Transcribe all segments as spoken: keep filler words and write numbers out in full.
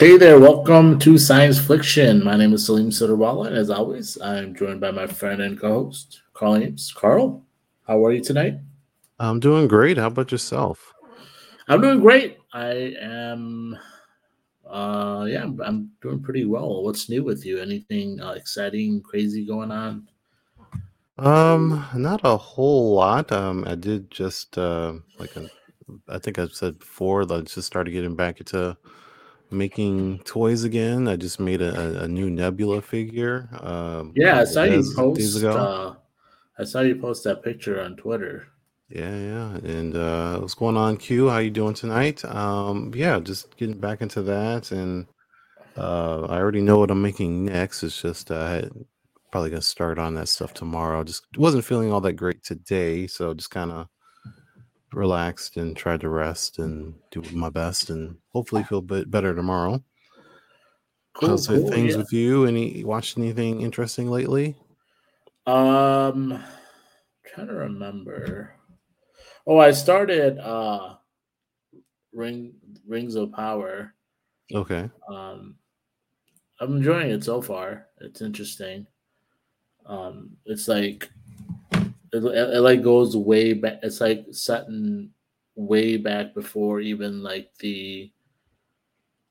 Hey there, welcome to Science Fiction. My name is Salim Saderwalla, and as always, I'm joined by my friend and co-host, Carl Ames. Carl, how are you tonight? I'm doing great. How about yourself? I'm doing great. I am, uh, yeah, I'm doing pretty well. What's new with you? Anything uh, exciting, crazy going on? Um, not a whole lot. Um, I did just, uh, like a, I think I've said before, I just started getting back into making toys again. I just made a, a new Nebula figure. Um, yeah, I saw you post. Uh, I saw you post that picture on Twitter. Yeah, yeah. And uh, what's going on, Q? How you doing tonight? Um, yeah, just getting back into that, and uh, I already know what I'm making next. It's just uh, I'm probably gonna start on that stuff tomorrow. Just wasn't feeling all that great today, so just kind of relaxed and tried to rest and do my best and hopefully feel bit better tomorrow. Cool, How's cool, things yeah. with you? Any watched anything interesting lately? Um, I'm trying to remember. Oh, I started uh, Ring Rings of Power. Okay. Um, I'm enjoying it so far. It's interesting. Um, it's like. It, it, it like goes way back. It's like set in way back before even like the,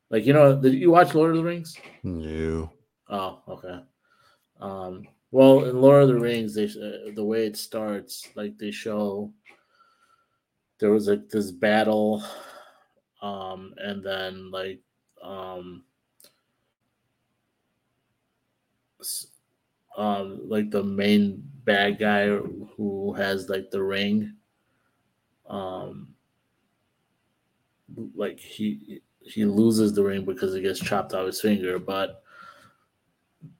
like, you know, did you watch Lord of the Rings? No. Oh, okay. Um, well, in Lord of the Rings, they the way it starts, like they show there was like this battle, um, and then like um, um, like the main bad guy who has like the ring, um, like he he loses the ring because it gets chopped off his finger. But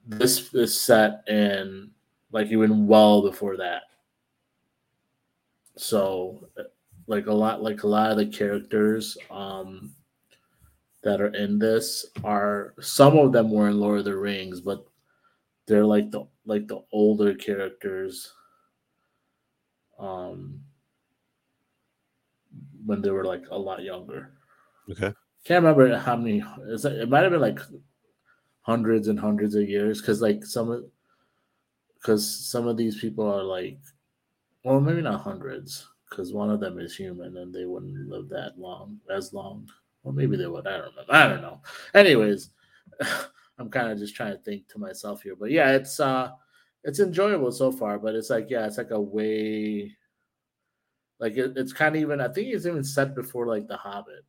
this is set in like even well before that, so like a lot like a lot of the characters um that are in this are, some of them were in Lord of the Rings, but they're like the like the older characters, um, when they were like a lot younger. Okay, can't remember how many. It's like, it might have been like hundreds and hundreds of years, because like some of, because some of these people are like, well, maybe not hundreds, because one of them is human and they wouldn't live that long, as long. Or maybe they would. I don't know. I don't know. Anyways. I'm kind of just trying to think to myself here, but yeah, it's uh, it's enjoyable so far. But it's like, yeah, it's like a way, like it, it's kind of even. I think it's even set before like the Hobbit.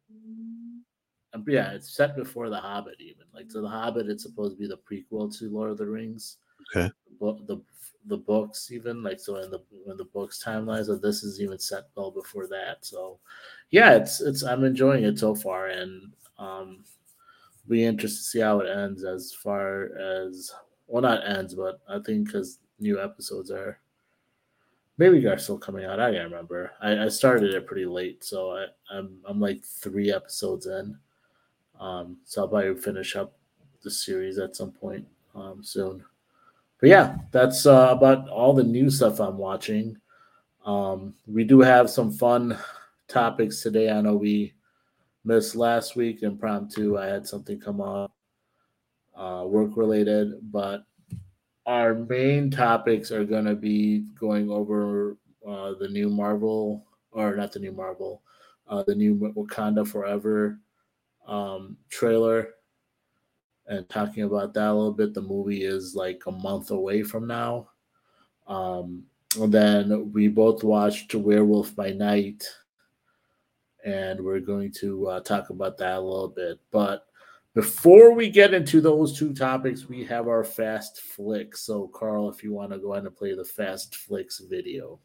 Um, yeah, it's set before the Hobbit even. Like, so the Hobbit, it's supposed to be the prequel to Lord of the Rings. Okay. The the, the books even, like, so in the in the books timeline, so this is even set well before that. So yeah, it's it's I'm enjoying it so far, and um. be interested to see how it ends, as far as, well, not ends, but I think because new episodes are maybe are still coming out. I can't remember. I, I started it pretty late, so I, I'm I'm like three episodes in. Um, so I'll probably finish up the series at some point um, soon. But yeah, that's uh, about all the new stuff I'm watching. Um, we do have some fun topics today. I know we missed last week impromptu. I had something come up, uh, work-related, but our main topics are going to be going over uh, the new Marvel, or not the new Marvel, uh, the new Wakanda Forever um, trailer, and talking about that a little bit. The movie is like a month away from now. Um, and then we both watched Werewolf by Night, and we're going to uh, talk about that a little bit. But before we get into those two topics, we have our Fast Flicks. So, Carl, if you want to go ahead and play the Fast Flicks video.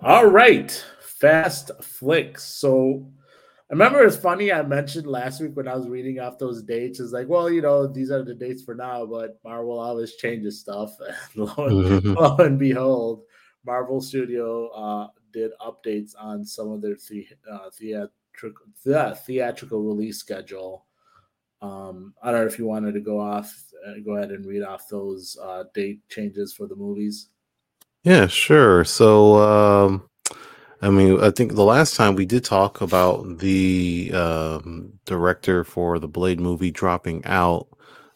All right, Fast Flicks. So I remember it's funny, I mentioned last week when I was reading off those dates, it's like, well, you know, these are the dates for now, but Marvel always changes stuff. And lo and, lo and behold, Marvel Studio uh, did updates on some of their the, uh, theatrical, the theatrical release schedule. Um, I don't know if you wanted to go off, uh, go ahead and read off those uh, date changes for the movies. Yeah, sure. So, um, I mean, I think the last time we did talk about the um, director for the Blade movie dropping out.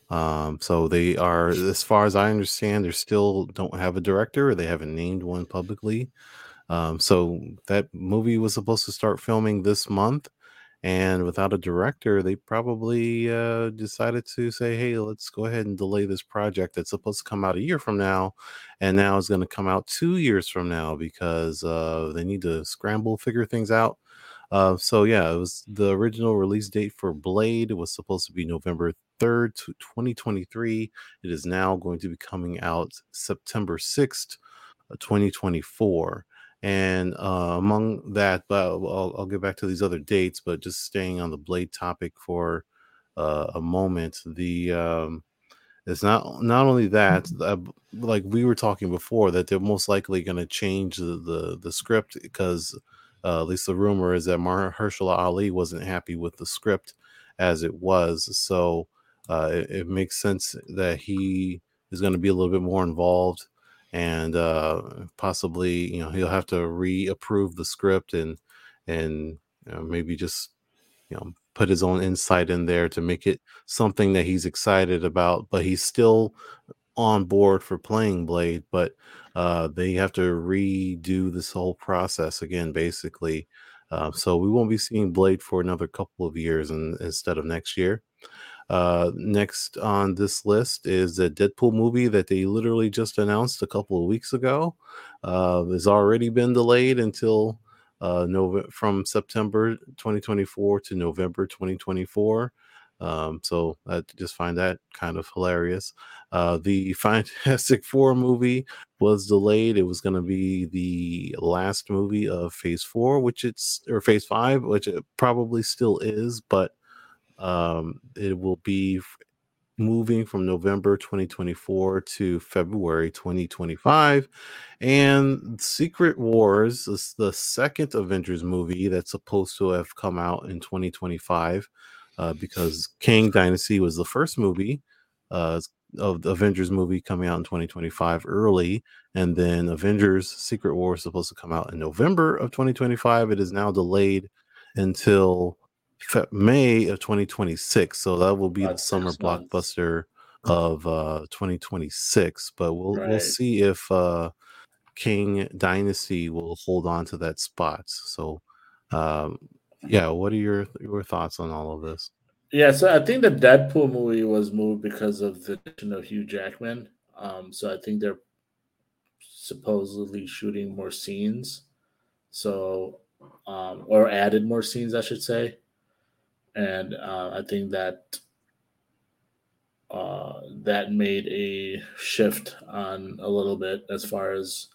Um, so they are, as far as I understand, they still don't have a director. Or they haven't named one publicly. Um, so that movie was supposed to start filming this month. And without a director, they probably uh, decided to say, hey, let's go ahead and delay this project that's supposed to come out a year from now. And now it's going to come out two years from now because uh, they need to scramble, figure things out. Uh, so, yeah, it was the original release date for Blade. It was supposed to be November third, twenty twenty-three. It is now going to be coming out September sixth, twenty twenty-four. And uh, among that, uh, I'll, I'll get back to these other dates, but just staying on the Blade topic for uh, a moment. The um, it's not not only that, uh, like we were talking before, that they're most likely going to change the, the, the script because uh, at least the rumor is that Mahershala Ali wasn't happy with the script as it was. So uh, it, it makes sense that he is going to be a little bit more involved. And uh, possibly, you know, he'll have to re-approve the script and and you know, maybe just, you know, put his own insight in there to make it something that he's excited about. But he's still on board for playing Blade. But uh, they have to redo this whole process again, basically. Uh, so we won't be seeing Blade for another couple of years in, instead of next year. Uh, next on this list is the Deadpool movie that they literally just announced a couple of weeks ago. Uh, has already been delayed until uh, November, from September twenty twenty-four to November twenty twenty-four. Um, so I just find that kind of hilarious. Uh, the Fantastic Four movie was delayed. It was going to be the last movie of Phase Four, which it's or Phase Five, which it probably still is, but. Um, it will be f- moving from November twenty twenty-four to February twenty twenty-five. And Secret Wars is the second Avengers movie that's supposed to have come out in twenty twenty-five uh, because Kang Dynasty was the first movie uh, of the Avengers movie coming out in twenty twenty-five early. And then Avengers Secret Wars is supposed to come out in November of twenty twenty-five. It is now delayed until May of twenty twenty-six, so that will be about the summer blockbuster of uh, twenty twenty-six. But we'll right. we'll see if uh, King Dynasty will hold on to that spot. So, um, yeah, what are your your thoughts on all of this? Yeah, so I think the Deadpool movie was moved because of the addition of Hugh Jackman. Um, so I think they're supposedly shooting more scenes, so um, or added more scenes, I should say. And uh, I think that uh, that made a shift on a little bit as far as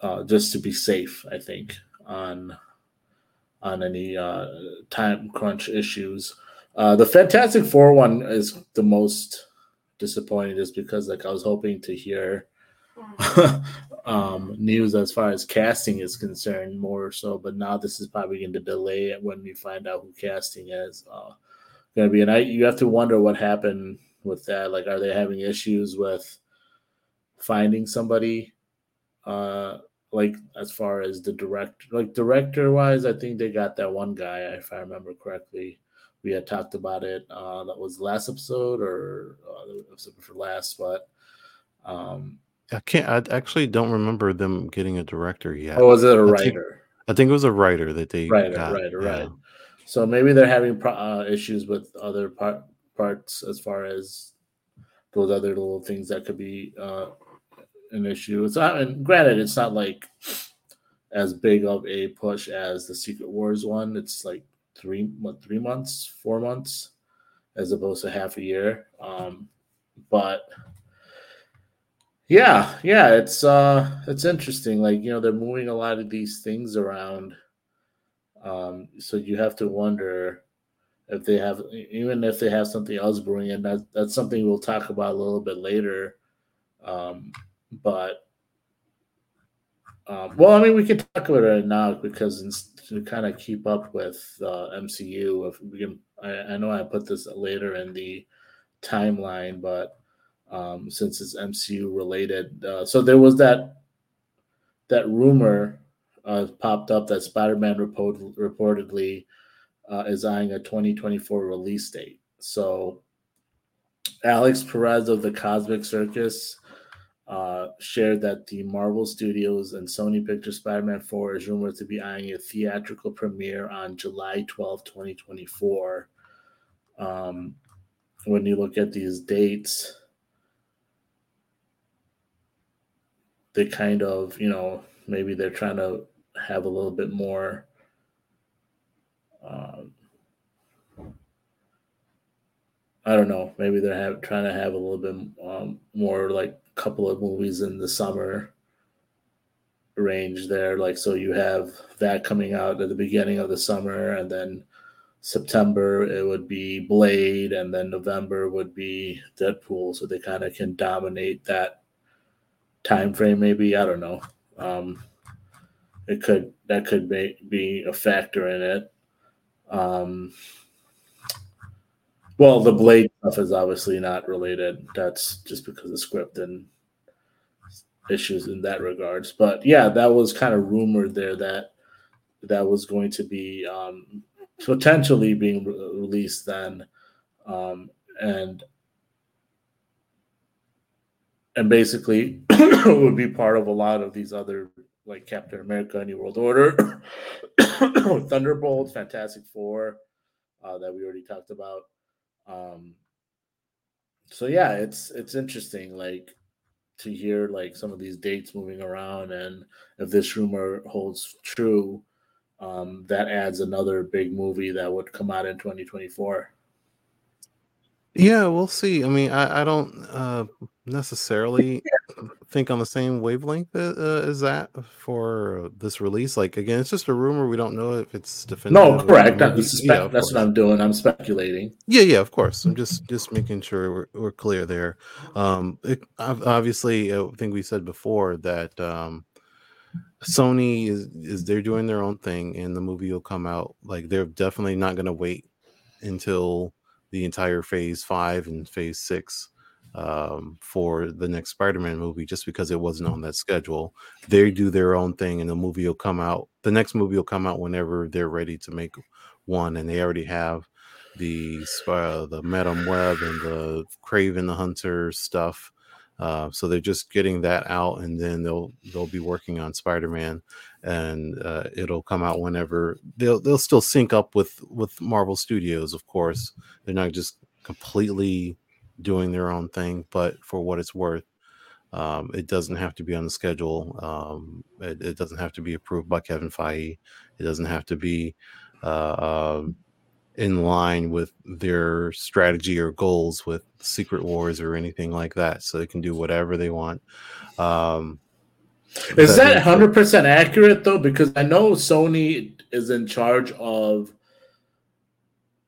uh, just to be safe, I think, on on any uh, time crunch issues. Uh, the Fantastic Four one is the most disappointing just because, like, I was hoping to hear um, news as far as casting is concerned, more so. But now this is probably going to delay it when we find out who casting is uh, going to be. And I, you have to wonder what happened with that. Like, are they having issues with finding somebody? Uh, like, as far as the director, like director-wise, I think they got that one guy, if I remember correctly. We had talked about it. Uh, that was last episode or uh, the episode before last, but um, I can't. I actually don't remember them getting a director yet. Or was it a I writer? Think, I think it was a writer that they writer, got. Writer, yeah. Right. So maybe they're having pro- uh, issues with other par- parts as far as those other little things that could be uh, an issue. It's not, and granted, it's not like as big of a push as the Secret Wars one. It's like three what three months four months as opposed to half a year, um but yeah yeah it's uh it's interesting, like, you know, they're moving a lot of these things around, um so you have to wonder if they have, even if they have something else brewing, and that, that's something we'll talk about a little bit later. um but Um, well, I mean, we can talk about it right now because it's to kind of keep up with uh, M C U. If we can, I, I know I put this later in the timeline, but um, since it's M C U related, uh, so there was that that rumor uh, popped up that Spider-Man report, reportedly uh, is eyeing a twenty twenty-four release date. So Alex Perez of the Cosmic Circus Uh, shared that the Marvel Studios and Sony Pictures Spider-Man four is rumored to be eyeing a theatrical premiere on July twelfth, twenty twenty-four. Um, when you look at these dates, they kind of, you know, maybe they're trying to have a little bit more um, I don't know, maybe they're have, trying to have a little bit um, more like couple of movies in the summer range there, like, so you have that coming out at the beginning of the summer, and then September it would be Blade, and then November would be Deadpool, so they kind of can dominate that time frame. Maybe, I don't know, um it could that could be, be a factor in it. um Well, the Blade stuff is obviously not related. That's just because of script and issues in that regards. But yeah, that was kind of rumored there that that was going to be um, potentially being re- released then, um, and and basically it would be part of a lot of these other, like Captain America, New World Order, Thunderbolt, Fantastic Four uh, that we already talked about. Um, so yeah, it's, it's interesting, like, to hear like some of these dates moving around, and if this rumor holds true, um, that adds another big movie that would come out in twenty twenty-four. Yeah, we'll see. I mean, I, I don't, uh, necessarily yeah. think on the same wavelength uh, as that for this release. Like, again, it's just a rumor. We don't know if it's definitive. No, correct. That, spe- yeah, that's course. What I'm doing. I'm speculating. Yeah, yeah, of course. I'm just, just making sure we're, we're clear there. Um, it, obviously, I think we said before that um, Sony is, is they're doing their own thing, and the movie will come out. Like, they're definitely not going to wait until the entire phase five and phase six um, for the next Spider-Man movie, just because it wasn't on that schedule. They do their own thing, and the movie will come out. The next movie will come out whenever they're ready to make one, and they already have the uh, the Madame Web and the Kraven the Hunter stuff. Uh, so they're just getting that out, and then they'll they'll be working on Spider-Man, and uh, it'll come out whenever. They'll they'll still sync up with, with Marvel Studios, of course. They're not just completely doing their own thing, but for what it's worth, um, it doesn't have to be on the schedule. Um, it, it doesn't have to be approved by Kevin Feige. It doesn't have to be uh, uh, in line with their strategy or goals with Secret Wars or anything like that. So they can do whatever they want. Um, is that one hundred percent accurate though? Because I know Sony is in charge of,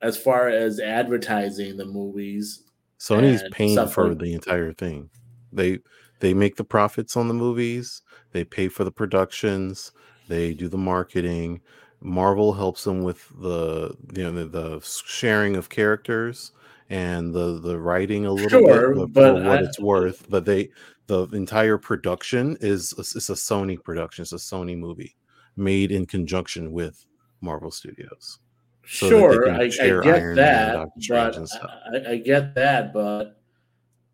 as far as advertising the movies, Sony's paying for the entire thing. They they make the profits on the movies. They pay for the productions. They do the marketing. Marvel helps them with the you know the, the sharing of characters and the, the writing a little sure, bit but for I, what it's worth. But they the entire production is it's a Sony production. It's a Sony movie made in conjunction with Marvel Studios. So sure, I, I get Iron that, but I, I get that, but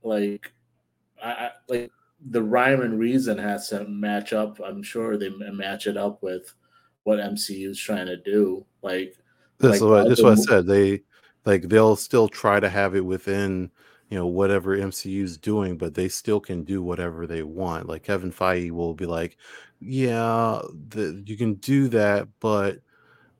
like, I like the rhyme and reason has to match up. I'm sure they match it up with what M C U is trying to do. Like, that's like, what, that's what I said. They like they'll still try to have it within you know whatever M C U's doing, but they still can do whatever they want. Like Kevin Feige will be like, yeah, the, you can do that, but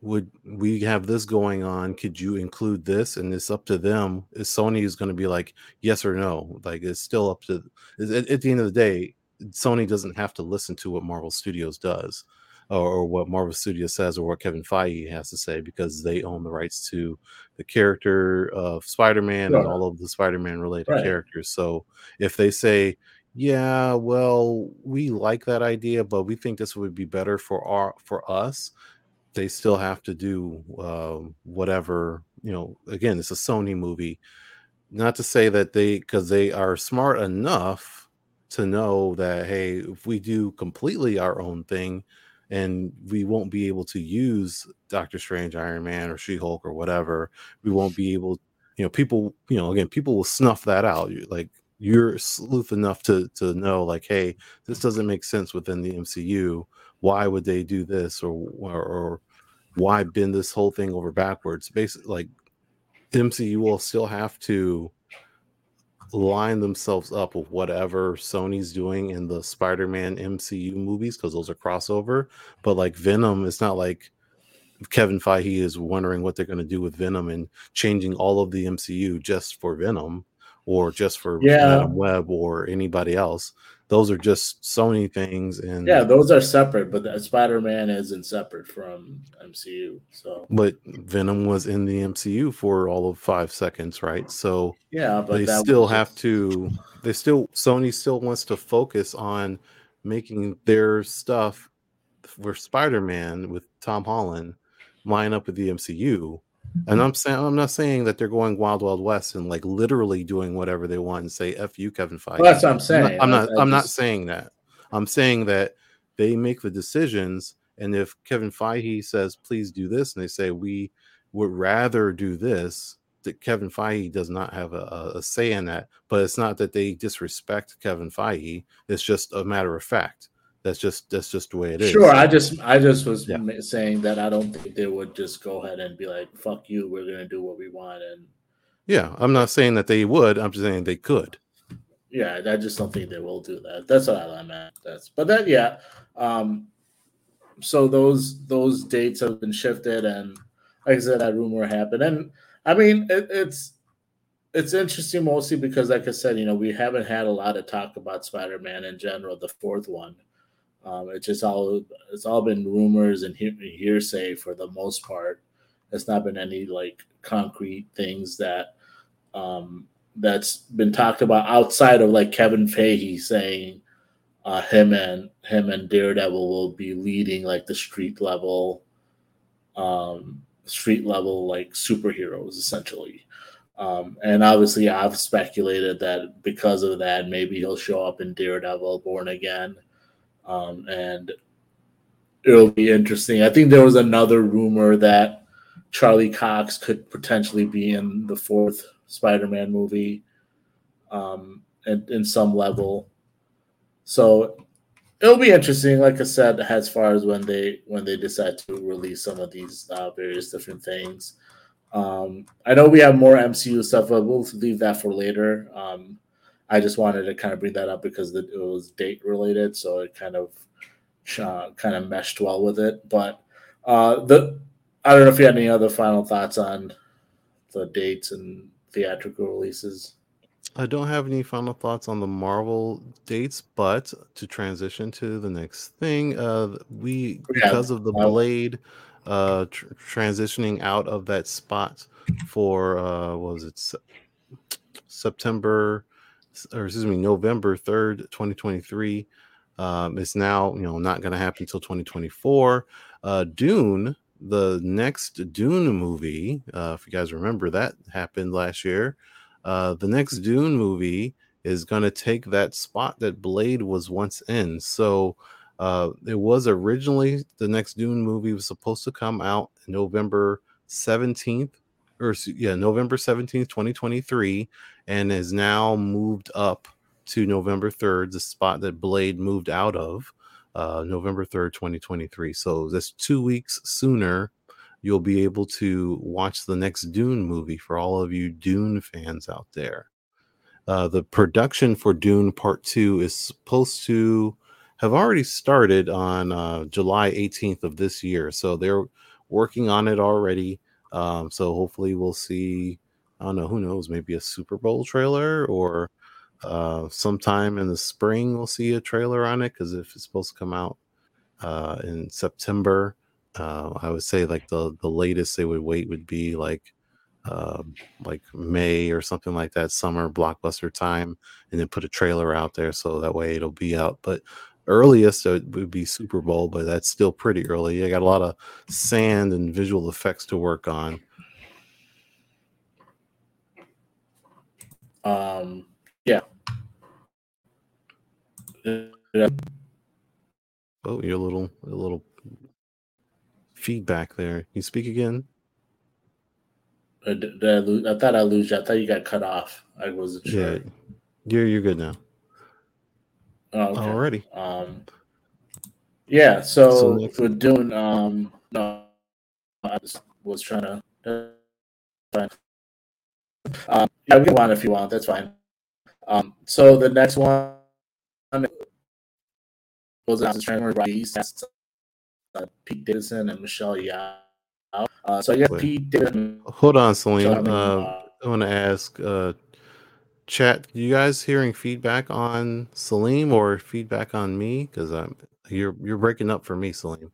would we have this going on? Could you include this? And it's up to them. Is Sony is going to be like, yes or no? Like, it's still up to, at, at the end of the day, Sony doesn't have to listen to what Marvel Studios does or, or what Marvel Studios says or what Kevin Feige has to say because they own the rights to the character of Spider-Man yeah. and all of the Spider-Man related right. characters. So if they say, yeah, well, we like that idea, but we think this would be better for our, for us, they still have to do uh, whatever, you know, again, it's a Sony movie. Not to say that they, because they are smart enough to know that, hey, if we do completely our own thing and we won't be able to use Doctor Strange, Iron Man, or She-Hulk or whatever, we won't be able, you know, people, you know, again, people will snuff that out. You like, you're sleuth enough to to know, like, hey, this doesn't make sense within the M C U. Why would they do this, or, or or why bend this whole thing over backwards? Basically, like M C U will still have to line themselves up with whatever Sony's doing in the Spider-Man M C U movies because those are crossover. But like Venom, it's not like Kevin Feige is wondering what they're going to do with Venom and changing all of the M C U just for Venom or just for yeah. Madame Web or anybody else. Those are just Sony things, and yeah, those are separate. But Spider-Man isn't separate from M C U. So, but Venom was in the M C U for all of five seconds, right? So yeah, but they still have just... to. They still Sony still wants to focus on making their stuff where Spider-Man with Tom Holland line up with the M C U. And I'm saying I'm not saying that they're going wild, wild west and like literally doing whatever they want and say "F you, Kevin Feige." Well, that's what I'm saying. I'm not. I'm not, I'm just... not saying that. I'm saying that they make the decisions, and if Kevin Feige says "Please do this," and they say "We would rather do this," that Kevin Feige does not have a, a say in that. But it's not that they disrespect Kevin Feige. It's just a matter of fact. That's just that's just the way it is. Sure, I just I just was yeah. saying that I don't think they would just go ahead and be like, "Fuck you, we're gonna do what we want." And yeah, I'm not saying that they would. I'm just saying they could. Yeah, I just don't think they will do that. That's what I'm at. That's but that yeah. Um, so those those dates have been shifted, and like I said, that rumor happened. And I mean, it, it's it's interesting mostly because, like I said, you know, we haven't had a lot of talk about Spider-Man in general, the fourth one. Um, it's just all it's all been rumors and he- hearsay for the most part. It's not been any like concrete things that um, that's been talked about outside of like Kevin Feige saying uh, him and him and Daredevil will be leading like the street level, um, street level like superheroes essentially. Um, and obviously, I've speculated that because of that, maybe he'll show up in Daredevil Born Again. Um, and it'll be interesting. I think there was another rumor that Charlie Cox could potentially be in the fourth Spider-Man movie um, in, in some level. So it'll be interesting, like I said, as far as when they when they decide to release some of these uh, various different things. Um, I know we have more M C U stuff, but we'll leave that for later. Um I just wanted to kind of bring that up because it was date related, so it kind of uh, kind of meshed well with it. But uh, the I don't know if you had any other final thoughts on the dates and theatrical releases. I don't have any final thoughts on the Marvel dates, but to transition to the next thing, uh, we yeah. because of the Blade uh, tr- transitioning out of that spot for uh, what was it Se- September. or excuse me, November third, twenty twenty-three. Um, it's now, you know, not going to happen until twenty twenty-four. Uh, Dune, the next Dune movie, uh, if you guys remember, that happened last year. Uh, the next Dune movie is going to take that spot that Blade was once in. So uh, it was originally, the next Dune movie was supposed to come out November seventeenth, or yeah, November seventeenth, twenty twenty-three, and is now moved up to November third, the spot that Blade moved out of, uh, November third, twenty twenty-three. So that's two weeks sooner. You'll be able to watch the next Dune movie for all of you Dune fans out there. Uh, the production for Dune Part two is supposed to have already started on uh, July eighteenth of this year. So they're working on it already. Um, so hopefully we'll see, I don't know, who knows, maybe a Super Bowl trailer, or uh, sometime in the spring we'll see a trailer on it, because if it's supposed to come out uh, in September, uh, I would say like the, the latest they would wait would be like Uh, like May or something like that, summer blockbuster time, and then put a trailer out there so that way it'll be out. But earliest it would be Super Bowl, but that's still pretty early. I got a lot of sand and visual effects to work on. Um, yeah. yeah. Oh, you're a little, a little feedback there. Can you speak again? I, did I, lose? I thought I lose you. I thought you got cut off. I wasn't sure. Yeah, you're, you're good now. Oh, okay. Alrighty. Um, yeah, so, so we're doing. Um, no, I was trying to. Uh, yeah, we can go on if you want. That's fine. Um, so the next one was out to Transformers Rise of the Beasts. That's uh, Pete Davidson and Michelle Yeoh. Uh, so yeah, Pete did. Hold on, Salim. Uh, I want to ask, uh, chat, you guys hearing feedback on Salim or feedback on me? Because I'm you're you're breaking up for me, Salim.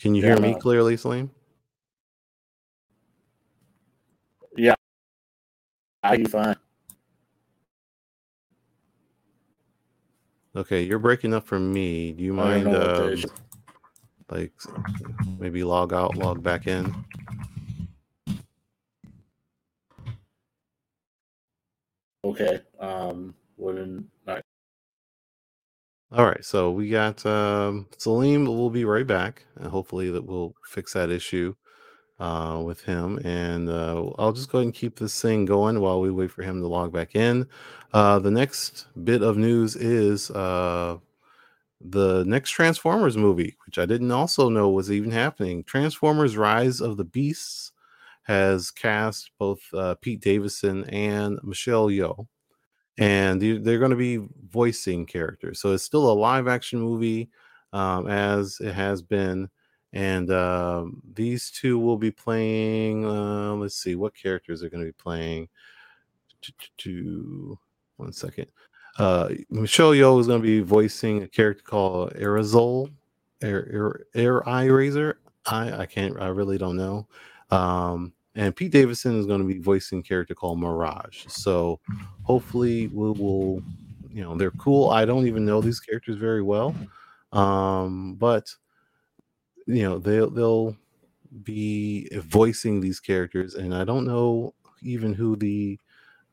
Can you yeah, hear me uh, clearly, Salim? Yeah, I can fine. Okay, you're breaking up for me. Do you mind, um, like, maybe log out, log back in? Okay. Um. Wouldn't. All right. All right. So we got um, Salim. We'll be right back, and hopefully that we'll fix that issue uh, with him. And uh, I'll just go ahead and keep this thing going while we wait for him to log back in. Uh, the next bit of news is uh, the next Transformers movie, which I didn't also know was even happening. Transformers Rise of the Beasts has cast both uh, Pete Davidson and Michelle Yeoh, and they're going to be voicing characters. So it's still a live action movie um, as it has been. And uh, these two will be playing. Uh, let's see what characters they're going to be playing. One second. Uh, Michelle Yeoh is going to be voicing a character called Aerosol, Air Air Eye Razor. I I can't. I really don't know. Um, and Pete Davidson is going to be voicing a character called Mirage. So hopefully we will. You know, they're cool. I don't even know these characters very well, um, but. You know, they'll they'll be voicing these characters, and I don't know even who the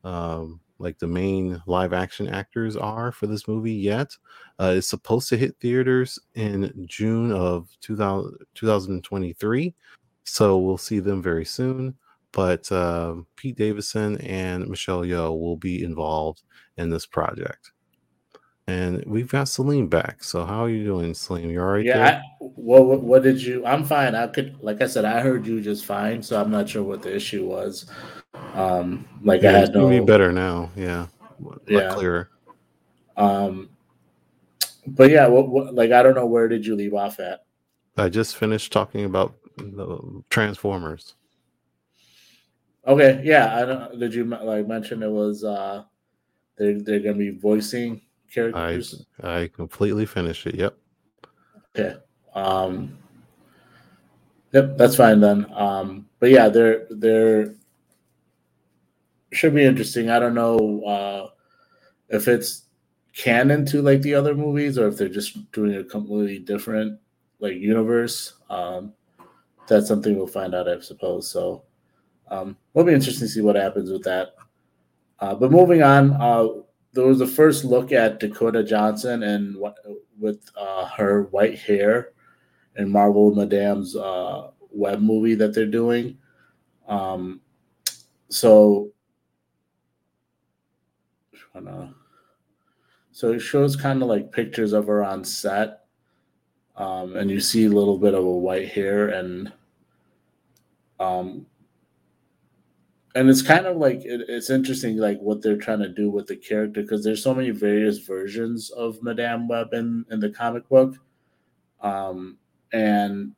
um, like the main live action actors are for this movie yet. Uh, it's supposed to hit theaters in June of two thousand twenty-three, so we'll see them very soon. But uh, Pete Davidson and Michelle Yeoh will be involved in this project. And we've got Salim back. So how are you doing, Salim? You all right? Yeah. I, what, what What did you? I'm fine. I could, like I said, I heard you just fine. So I'm not sure what the issue was. Um, like yeah, I had no. Be better now. Yeah. Yeah. Clearer. Um. But yeah, what, what? Like I don't know. Where did you leave off at? I just finished talking about the Transformers. Okay. Yeah. I don't. Did you like mention it was? Uh, they they're gonna be voicing. Characters. I, I completely finished it. Yep. Okay. Um, Yep, that's fine then. Um, but yeah, they're they're should be interesting. I don't know uh, if it's canon to like the other movies or if they're just doing a completely different like universe. Um, that's something we'll find out, I suppose. So um, it'll be interesting to see what happens with that. Uh, but moving on, uh, there was the first look at Dakota Johnson and w- with uh, her white hair in Marvel Madame's uh, Web movie that they're doing. Um, so, so it shows kind of like pictures of her on set. Um, and you see a little bit of a white hair, and um, and it's kind of like it, it's interesting, like what they're trying to do with the character, because there's so many various versions of Madame Web in, in the comic book, um, and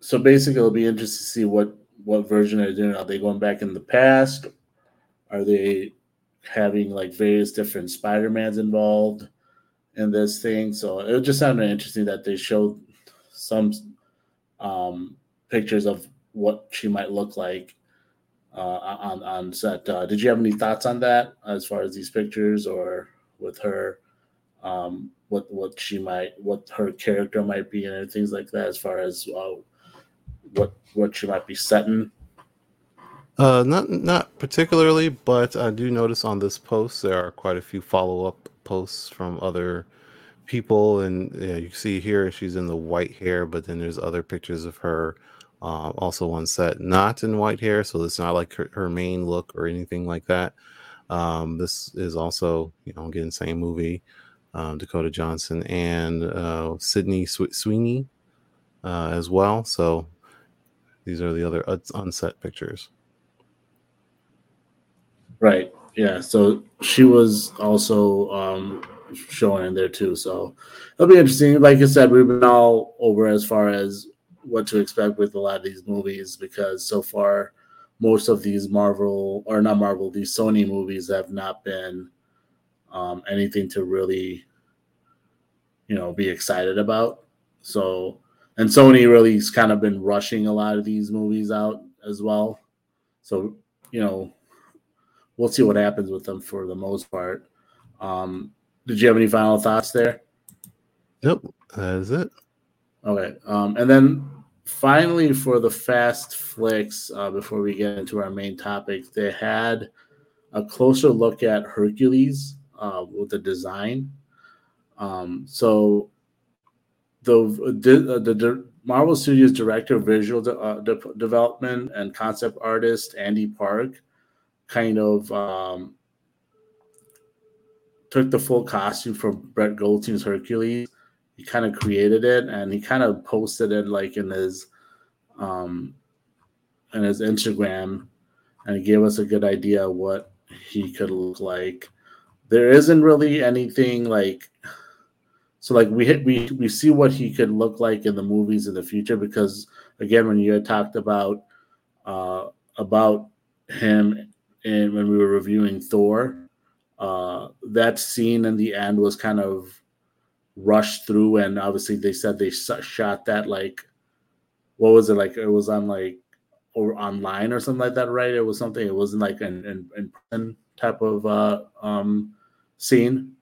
so basically it'll be interesting to see what what version they're doing. Are they going back in the past? Are they having like various different Spider-Mans involved in this thing? So it just sounded interesting that they showed some um, pictures of what she might look like uh, on on set. Uh, did you have any thoughts on that as far as these pictures or with her, um, what what she might, what her character might be and things like that as far as uh, what what she might be setting? Uh, not not particularly, but I do notice on this post there are quite a few follow up posts from other people, and you know, you see here she's in the white hair, but then there's other pictures of her uh, also on set not in white hair, so it's not like her, her main look or anything like that. Um, this is also, you know, again, same movie, um, Dakota Johnson and uh, Sydney Sweeney uh, as well. So these are the other on-set pictures. Right. Yeah, so she was also um, showing in there too. So it'll be interesting. Like I said, we've been all over as far as what to expect with a lot of these movies, because so far most of these Marvel, or not Marvel, these Sony movies have not been um, anything to really, you know, be excited about. So, and Sony really's kind of been rushing a lot of these movies out as well. So, you know, we'll see what happens with them for the most part. Um, did you have any final thoughts there? Nope, that is it. Okay, um, and then finally for the fast flicks, uh, before we get into our main topic, they had a closer look at Hercules uh, with the design. Um, so the, the, the, the Marvel Studios director of visual de- uh, de- development and concept artist Andy Park kind of um, took the full costume from Brett Goldstein's Hercules. He kind of created it, and he kind of posted it like in his um, in his Instagram, and he gave us a good idea of what he could look like. There isn't really anything like so like we hit, we we see what he could look like in the movies in the future, because again, when you had talked about uh, about him. And when we were reviewing Thor, uh, that scene in the end was kind of rushed through, and obviously they said they shot that like, what was it like? It was on like or online or something like that, right? It was something. It wasn't like an in, in person type of uh, um, scene,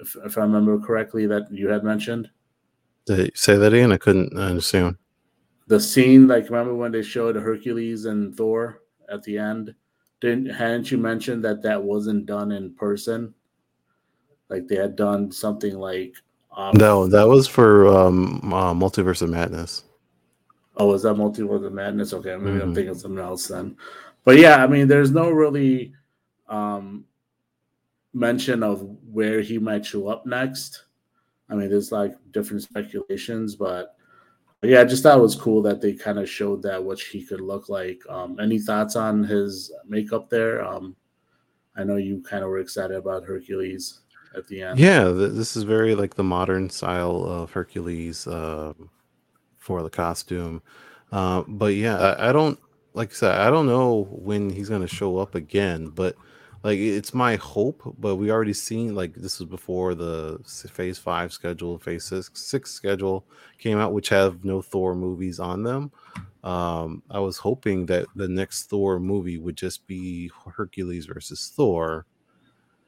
if, if I remember correctly, that you had mentioned. Did you say that again? I couldn't understand. The scene, like remember when they showed Hercules and Thor at the end. Didn't, hadn't you mentioned that that wasn't done in person? Like they had done something like um, no, that was for um, uh, Multiverse of Madness. Oh, is that Multiverse of Madness? Okay, maybe mm-hmm. I'm thinking of something else then. But yeah, I mean, there's no really um, mention of where he might show up next. I mean, there's like different speculations, but, but yeah, I just thought it was cool that they kind of showed that what he could look like. Um, any thoughts on his makeup there? Um, I know you kind of were excited about Hercules at the end. Yeah, th- this is very like the modern style of Hercules uh, for the costume. Uh, but yeah, I, I don't, like I said, I don't know when he's going to show up again, but Like, it's my hope, but we already seen, like, this was before the phase five schedule, phase six, six schedule came out, which have no Thor movies on them. Um, I was hoping that the next Thor movie would just be Hercules versus Thor.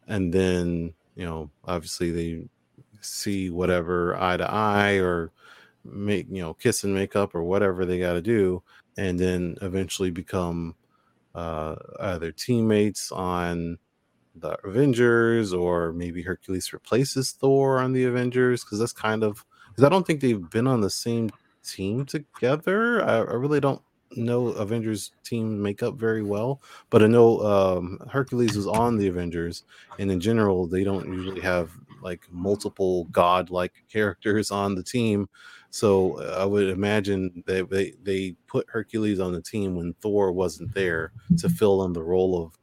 And then, you know, obviously they see whatever eye to eye or make, you know, kiss and make up or whatever they got to do. And then eventually become uh, either teammates on the Avengers, or maybe Hercules replaces Thor on the Avengers. Cause that's kind of, cause I don't think they've been on the same team together. I, I really don't know Avengers team makeup very well, but I know um, Hercules was on the Avengers, and in general, they don't usually have like multiple godlike characters on the team. So I would imagine that they, they put Hercules on the team when Thor wasn't there to fill in the role of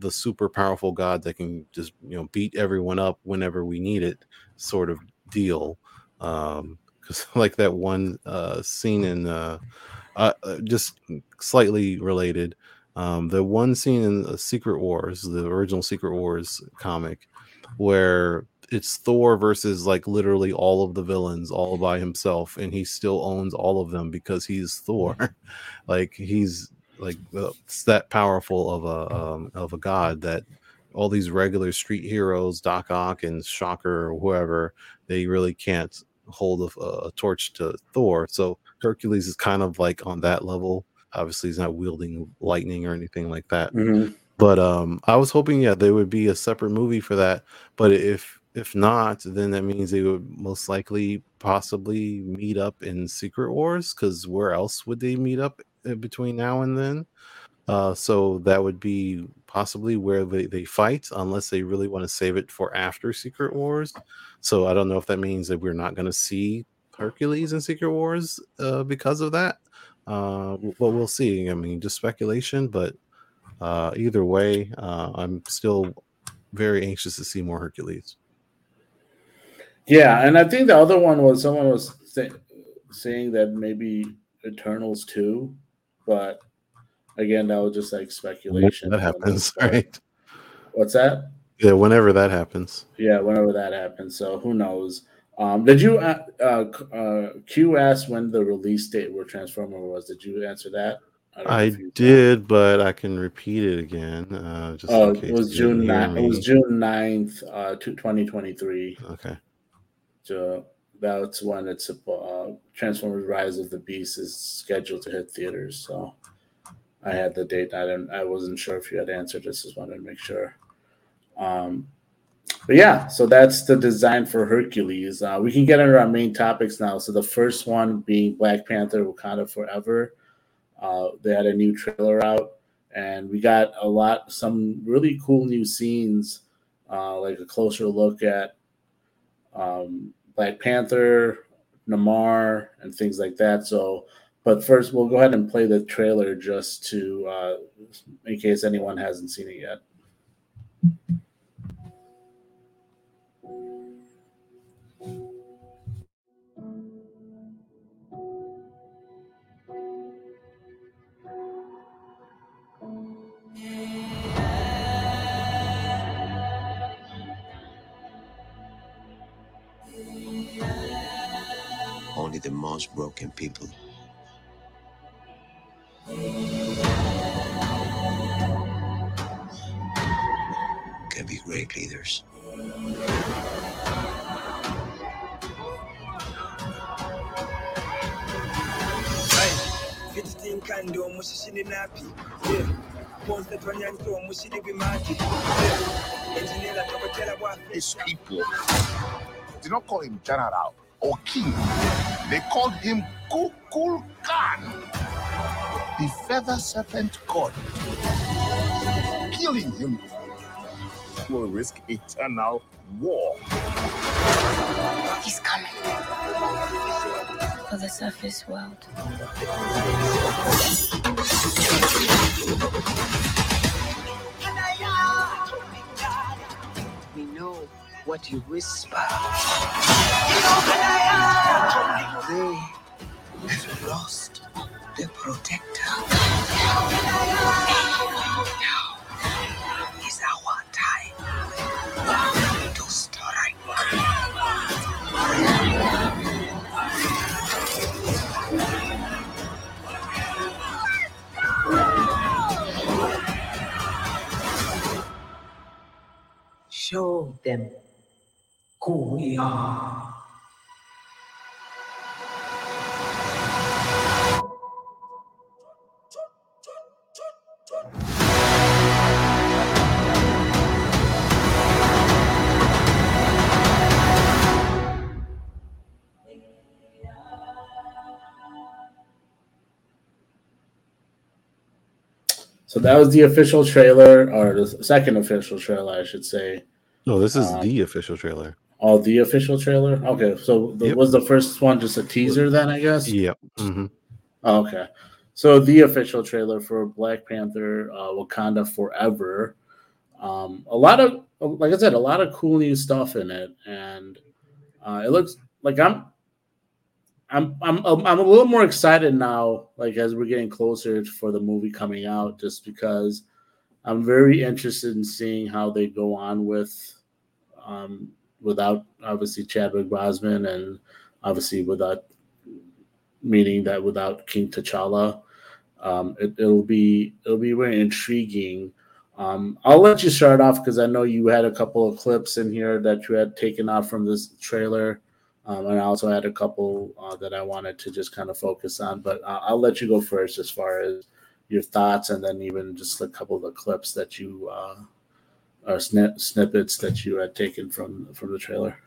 the super powerful god that can just, you know, beat everyone up whenever we need it, sort of deal. Um, because like that one uh, scene in uh, uh, just slightly related, um, the one scene in the Secret Wars, the original Secret Wars comic, where it's Thor versus like literally all of the villains all by himself, and he still owns all of them because he's Thor. Like, he's like, it's that powerful of a um, of a god that all these regular street heroes, Doc Ock and Shocker or whoever, they really can't hold a, a torch to Thor. So Hercules is kind of like on that level. Obviously he's not wielding lightning or anything like that. Mm-hmm. But um, I was hoping, yeah, there would be a separate movie for that. But if if not, then that means they would most likely possibly meet up in Secret Wars, because where else would they meet up between now and then? Uh, so that would be possibly where they, they fight, unless they really want to save it for after Secret Wars. So I don't know if that means that we're not going to see Hercules in Secret Wars uh, because of that. Uh, but we'll see. I mean, just speculation, but uh, either way, uh, I'm still very anxious to see more Hercules. Yeah, and I think the other one was someone was say, saying that maybe Eternals too, but again, that was just like speculation. That happens, right? What's that? Yeah, whenever that happens. Yeah, whenever that happens. So who knows? Um, did you uh, uh, Q asked when the release date where Transformer was? Did you answer that? I, I did, thought. But I can repeat it again. Uh, just oh, in case it was June. Ni- it was June ninth, uh, twenty twenty-three. Okay. So that's when it's uh, Transformers: Rise of the Beasts is scheduled to hit theaters. So. I had the date. I didn't. I wasn't sure if you had answered. This just wanted to make sure. Um, but yeah, so that's the design for Hercules. Uh, we can get into our main topics now. So the first one being Black Panther: Wakanda Forever. Uh, they had a new trailer out, and we got a lot, some really cool new scenes, uh, like a closer look at um, Black Panther, Namor, and things like that. So. But first, we'll go ahead and play the trailer just to, uh, in case anyone hasn't seen it yet. Only the most broken people can be great leaders. His people did not call him general or king. They called him Kukulkan, the feather serpent god. Killing him will risk eternal war. He's coming for the surface world. We know what you whisper. They have lost the protector. Now is our show them who we are. So that was the official trailer, or the second official trailer, I should say. No, this is um, the official trailer. Oh, the official trailer? Okay, so the, yep. was the first one just a teaser then, I guess? Yep. Mm-hmm. Okay. So the official trailer for Black Panther, uh, Wakanda Forever. Um, a lot of, like I said, a lot of cool new stuff in it. And uh, it looks like I'm... I'm I'm I'm a little more excited now, like as we're getting closer for the movie coming out, just because I'm very interested in seeing how they go on with, um, without obviously Chadwick Boseman, and obviously without meaning that without King T'Challa, um, it, it'll be it'll be very intriguing. Um, I'll let you start off because I know you had a couple of clips in here that you had taken out from this trailer. Um, and I also had a couple uh, that I wanted to just kind of focus on, but uh, I'll let you go first as far as your thoughts, and then even just a couple of the clips that you, uh, or snip- snippets that you had taken from from the trailer.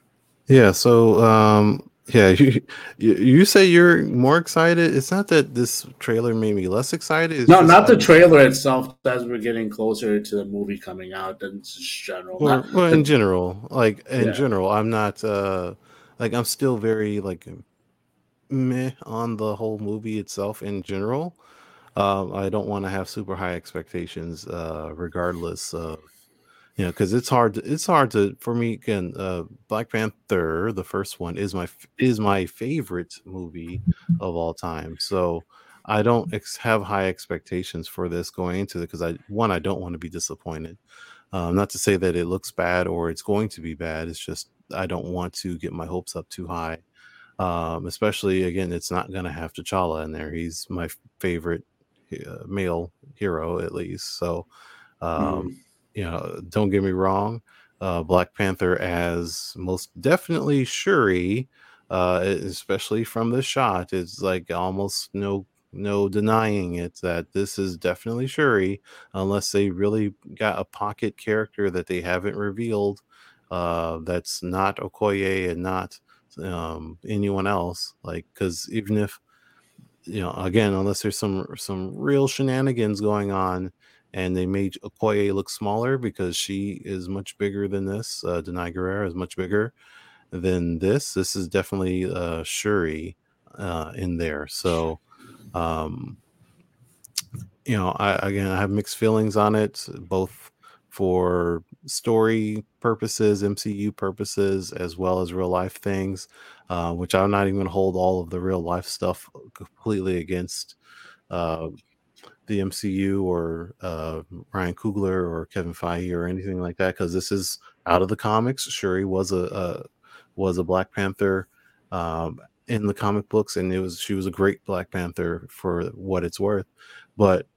Yeah. So, um, yeah, you, you you say you're more excited. It's not that this trailer made me less excited. It's no, not the trailer excited. itself. As we're getting closer to the movie coming out, and it's just general. Well, not, well in general, like in yeah. general, I'm not. Uh, Like I'm still very like meh on the whole movie itself in general. Um, I don't want to have super high expectations, uh, regardless of you know, because it's hard. To, it's hard to for me. Again, uh, Black Panther, the first one, is my is my favorite movie of all time. So I don't ex- have high expectations for this going into it because I one I don't want to be disappointed. Um, not to say that it looks bad or it's going to be bad. It's just I don't want to get my hopes up too high, um, especially again. It's not going to have T'Challa in there. He's my favorite uh, male hero, at least. So, um, mm. you know, don't get me wrong. Uh, Black Panther as most definitely Shuri, uh, especially from the shot, is like almost no no denying it that this is definitely Shuri, unless they really got a pocket character that they haven't revealed. Uh, that's not Okoye and not um, anyone else. Like, because even if you know, again, unless there's some some real shenanigans going on, and they made Okoye look smaller because she is much bigger than this. Uh, Denai Guerrero is much bigger than this. This is definitely uh, Shuri uh, in there. So, um, you know, I again I have mixed feelings on it, both for story purposes, M C U purposes, as well as real life things, uh, which I'm not even going to hold all of the real life stuff completely against uh, the M C U or uh, Ryan Coogler or Kevin Feige or anything like that, because this is out of the comics. Shuri was a uh, was a Black Panther um, in the comic books, and it was she was a great Black Panther for what it's worth. But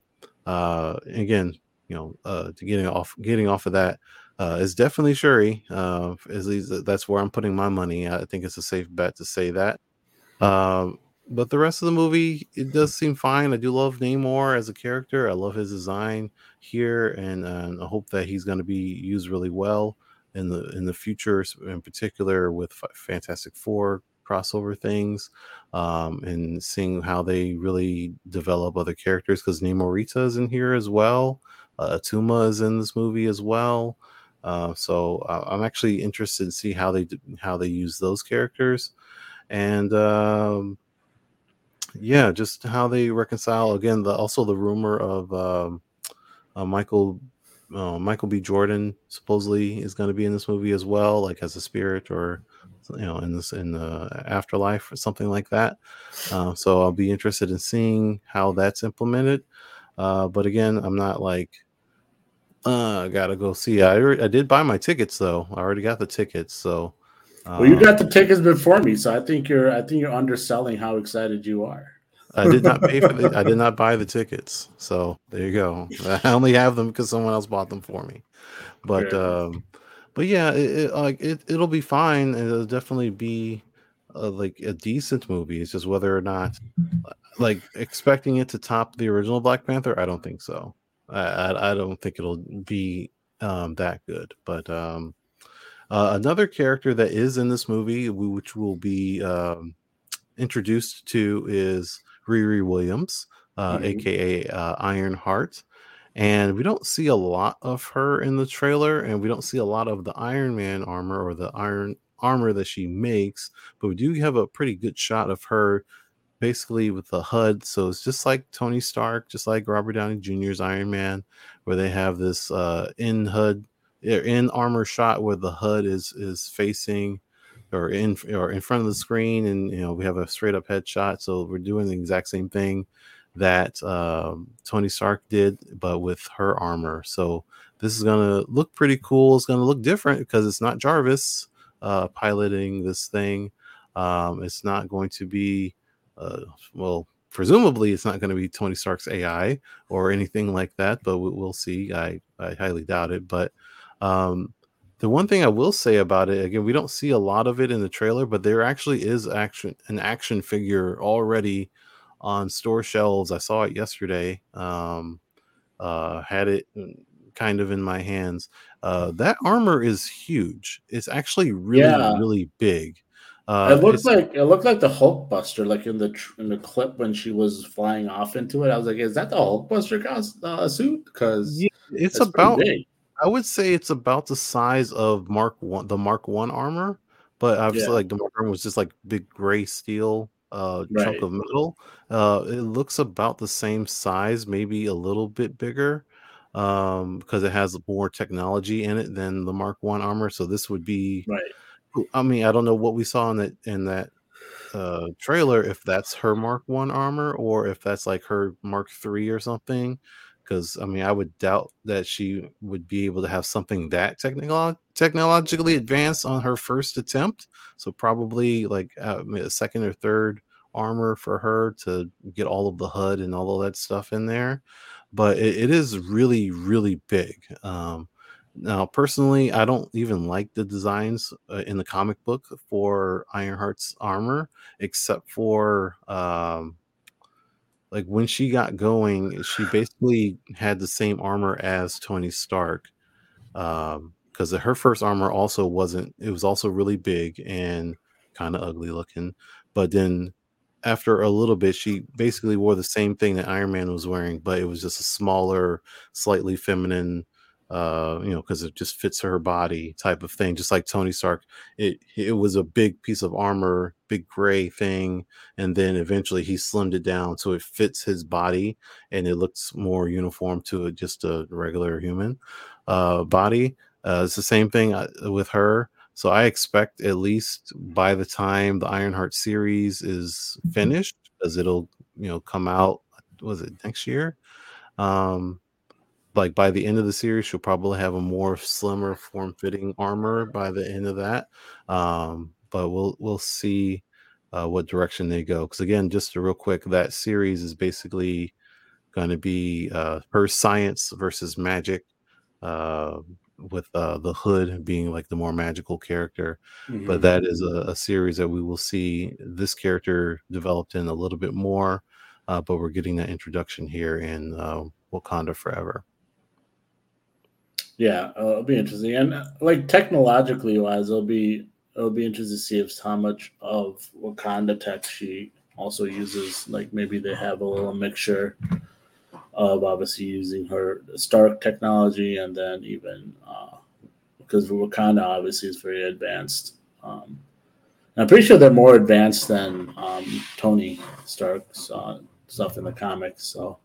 uh, again. You know, uh, to getting off, getting off of that uh, is definitely Shuri. Uh, at least that's where I'm putting my money. I think it's a safe bet to say that. Um, but the rest of the movie, it does seem fine. I do love Namor as a character. I love his design here, and, and I hope that he's going to be used really well in the in the future, in particular with Fantastic Four crossover things, um, and seeing how they really develop other characters, because Namorita is in here as well. Uh, Atuma is in this movie as well, uh, so uh, I'm actually interested to see how they do, how they use those characters, and um, yeah, just how they reconcile again. The also the rumor of um, uh, Michael uh, Michael B. Jordan supposedly is going to be in this movie as well, like as a spirit or you know in this in the afterlife or something like that. Uh, so I'll be interested in seeing how that's implemented. Uh, but again, I'm not like, uh, gotta go see. I re- I did buy my tickets though. I already got the tickets. So, um, well, you got the tickets before me, so I think you're I think you're underselling how excited you are. I did not pay for the, I did not buy the tickets. So there you go. I only have them because someone else bought them for me. But um, But yeah, it, it, like it, it'll be fine. And it'll definitely be uh, like a decent movie. It's just whether or not, like, expecting it to top the original Black Panther, I don't think so. I I, I don't think it'll be um, that good. But um, uh, another character that is in this movie, which will be um, introduced to, is Riri Williams, uh, mm-hmm. aka uh, Ironheart. And we don't see a lot of her in the trailer, and we don't see a lot of the Iron Man armor or the iron armor that she makes, but we do have a pretty good shot of her basically with the H U D. So it's just like Tony Stark, just like Robert Downey Junior's Iron Man, where they have this uh, in H U D, in armor shot where the H U D is is facing or in or in front of the screen, and you know we have a straight up head shot. So we're doing the exact same thing that um, Tony Stark did, but with her armor. So this is going to look pretty cool. It's going to look different because it's not Jarvis uh, piloting this thing. Um, it's not going to be, uh, well, presumably it's not going to be Tony Stark's A I or anything like that, but we, we'll see. I, I highly doubt it. But um, the one thing I will say about it, again, we don't see a lot of it in the trailer, but there actually is action an action figure already on store shelves. I saw it yesterday. Um, uh, had it kind of in my hands. Uh, that armor is huge. It's actually really, yeah. really big. Uh, it looks like it looked like the Hulkbuster, like in the in the clip when she was flying off into it. I was like, is that the Hulkbuster cost, uh, suit? Because yeah, it's about. I would say it's about the size of Mark One, the Mark One armor, but obviously, yeah. like the Mark One was just like big gray steel. Uh, right. Chunk of metal. Uh, it looks about the same size, maybe a little bit bigger, um, because it has more technology in it than the Mark One armor. So this would be. Right. I mean, I don't know what we saw in that in that uh, trailer. If that's her Mark One armor, or if that's like her Mark Three or something. Because I mean, I would doubt that she would be able to have something that technical, technologically advanced on her first attempt. So probably like uh, a second or third armor for her to get all of the H U D and all of that stuff in there. But it, it is really, really big. Um, now, personally, I don't even like the designs uh, in the comic book for Ironheart's armor, except for. Um, Like when she got going, she basically had the same armor as Tony Stark, um, because her first armor also wasn't. It was also really big and kind of ugly looking. But then, after a little bit, she basically wore the same thing that Iron Man was wearing, but it was just a smaller, slightly feminine, uh, you know, because it just fits her body type of thing. Just like Tony Stark, it it was a big piece of armor. Big gray thing, and then eventually he slimmed it down so it fits his body and it looks more uniform to just a regular human uh body. Uh, it's the same thing with her, so I expect at least by the time the Ironheart series is finished, because it'll you know come out was it next year, um like by the end of the series she'll probably have a more slimmer form-fitting armor by the end of that. um But we'll we'll see uh, what direction they go. Because again, just real quick, that series is basically going to be uh, her science versus magic, uh, with uh, the H U D being like the more magical character. Mm-hmm. But that is a, a series that we will see this character developed in a little bit more. Uh, but we're getting that introduction here in uh, Wakanda Forever. Yeah, uh, it'll be interesting, and uh, like technologically wise, it'll be. It'll be interesting to see if how much of Wakanda tech she also uses. Like maybe they have a little mixture of obviously using her Stark technology, and then even uh, because Wakanda obviously is very advanced. Um, and I'm pretty sure they're more advanced than um, Tony Stark's uh, stuff in the comics. So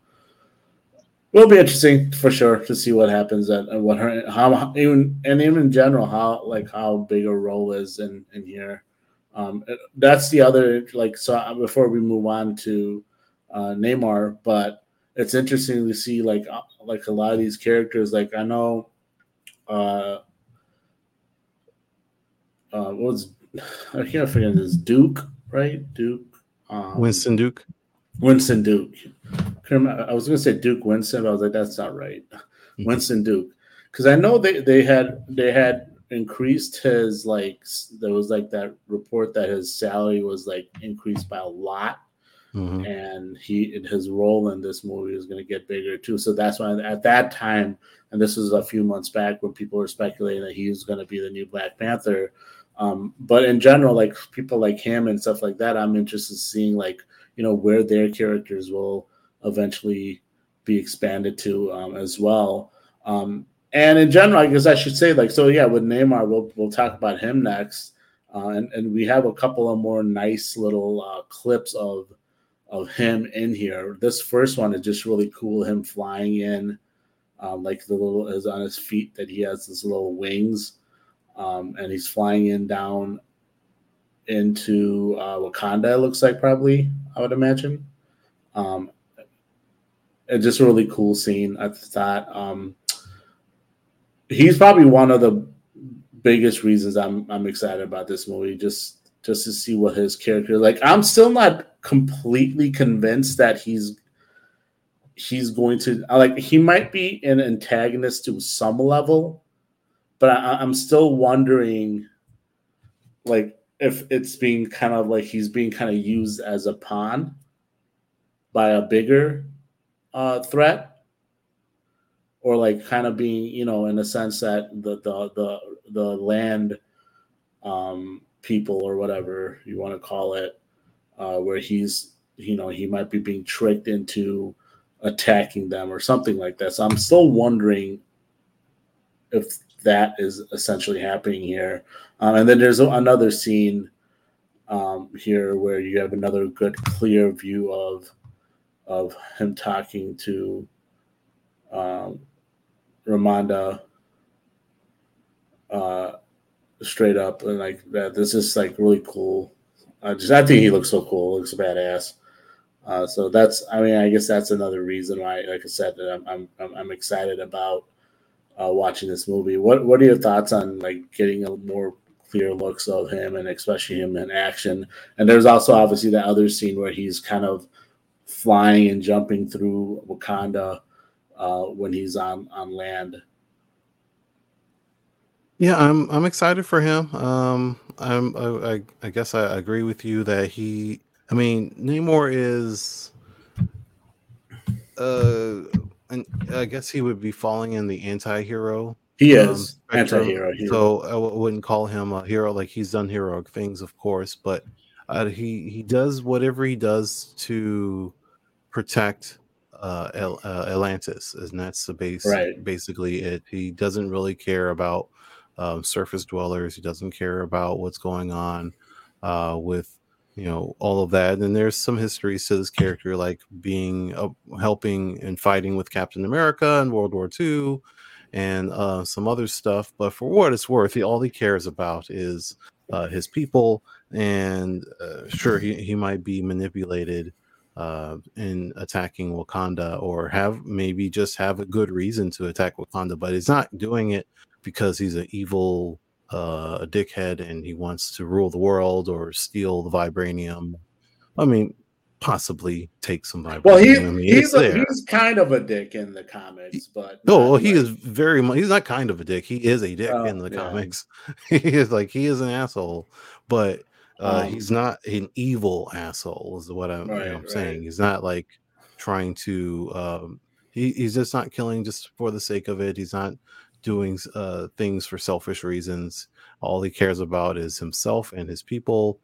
it'll be interesting for sure to see what happens at, and what her how even and even in general how like how big a role is in, in here. Um, that's the other like so before we move on to uh, Namor, but it's interesting to see like like a lot of these characters. Like I know, uh, uh, what was I can't forget this Duke right Duke um, Winston Duke. Winston Duke. I was going to say Duke Winston, but I was like, that's not right. Winston Duke. Because I know they, they had they had increased his, like, there was like that report that his salary was like increased by a lot. Mm-hmm. And he, and his role in this movie is going to get bigger too. So that's why at that time, and this was a few months back when people were speculating that he was going to be the new Black Panther. Um, but in general, like people like him and stuff like that, I'm interested in seeing like, you know, where their characters will eventually be expanded to um, as well. Um, and in general, I guess I should say like, so yeah, with Namor, we'll, we'll talk about him next. Uh, and, and we have a couple of more nice little uh, clips of, of him in here. This first one is just really cool. Him flying in, um, like the little is on his feet that he has this little wings, um, and he's flying in down into uh, Wakanda. It looks like probably I would imagine. Um, it's just a really cool scene. I thought um, he's probably one of the biggest reasons I'm I'm excited about this movie. Just just to see what his character like. I'm still not completely convinced that he's he's going to like he might be an antagonist to some level, but I, I'm still wondering like if it's being kind of like he's being kind of used as a pawn by a bigger uh, threat, or like kind of being, you know, in a sense that the the the, the land um, people or whatever you want to call it. Uh, where he's, you know, he might be being tricked into attacking them or something like that. So I'm still wondering if that is essentially happening here. Um, and then there's another scene um, here where you have another good, clear view of of him talking to um, Ramonda uh, straight up, and like that. This is like really cool. I just I think he looks so cool. Looks badass. Uh, so that's I mean I guess that's another reason why, like I said, that I'm I'm I'm excited about uh, watching this movie. What What are your thoughts on like getting a more clear looks of him, and especially him in action? And there's also obviously that other scene where he's kind of flying and jumping through Wakanda uh, when he's on, on land. Yeah, I'm I'm excited for him. Um, I'm I I guess I agree with you that he. I mean, Namor is. Uh, and I guess he would be falling in the anti-hero. He is um, anti-hero. Hero. So I w- wouldn't call him a hero. Like he's done heroic things, of course, but uh, he he does whatever he does to protect uh, El- uh, Atlantis, and that's the base. Right. Basically, it. He doesn't really care about. Um, surface dwellers. He doesn't care about what's going on uh, with, you know, all of that. And there's some histories to this character, like being uh, helping and fighting with Captain America in World War Two, and uh, some other stuff. But for what it's worth, he, all he cares about is uh, his people. And uh, sure, he, he might be manipulated uh, in attacking Wakanda, or have maybe just have a good reason to attack Wakanda, but he's not doing it because he's an evil uh, dickhead and he wants to rule the world or steal the vibranium. I mean, possibly take some vibranium. Well, he, I mean, he's, a, he's kind of a dick in the comics, but no, he like, is very much. He's not kind of a dick. He is a dick oh, in the yeah. comics. He is like he is an asshole, but uh, um, he's not an evil asshole. Is what I'm, right, you know, I'm right. saying. He's not like trying to. Um, he, he's just not killing just for the sake of it. He's not. doing uh, things for selfish reasons. All he cares about is himself and his people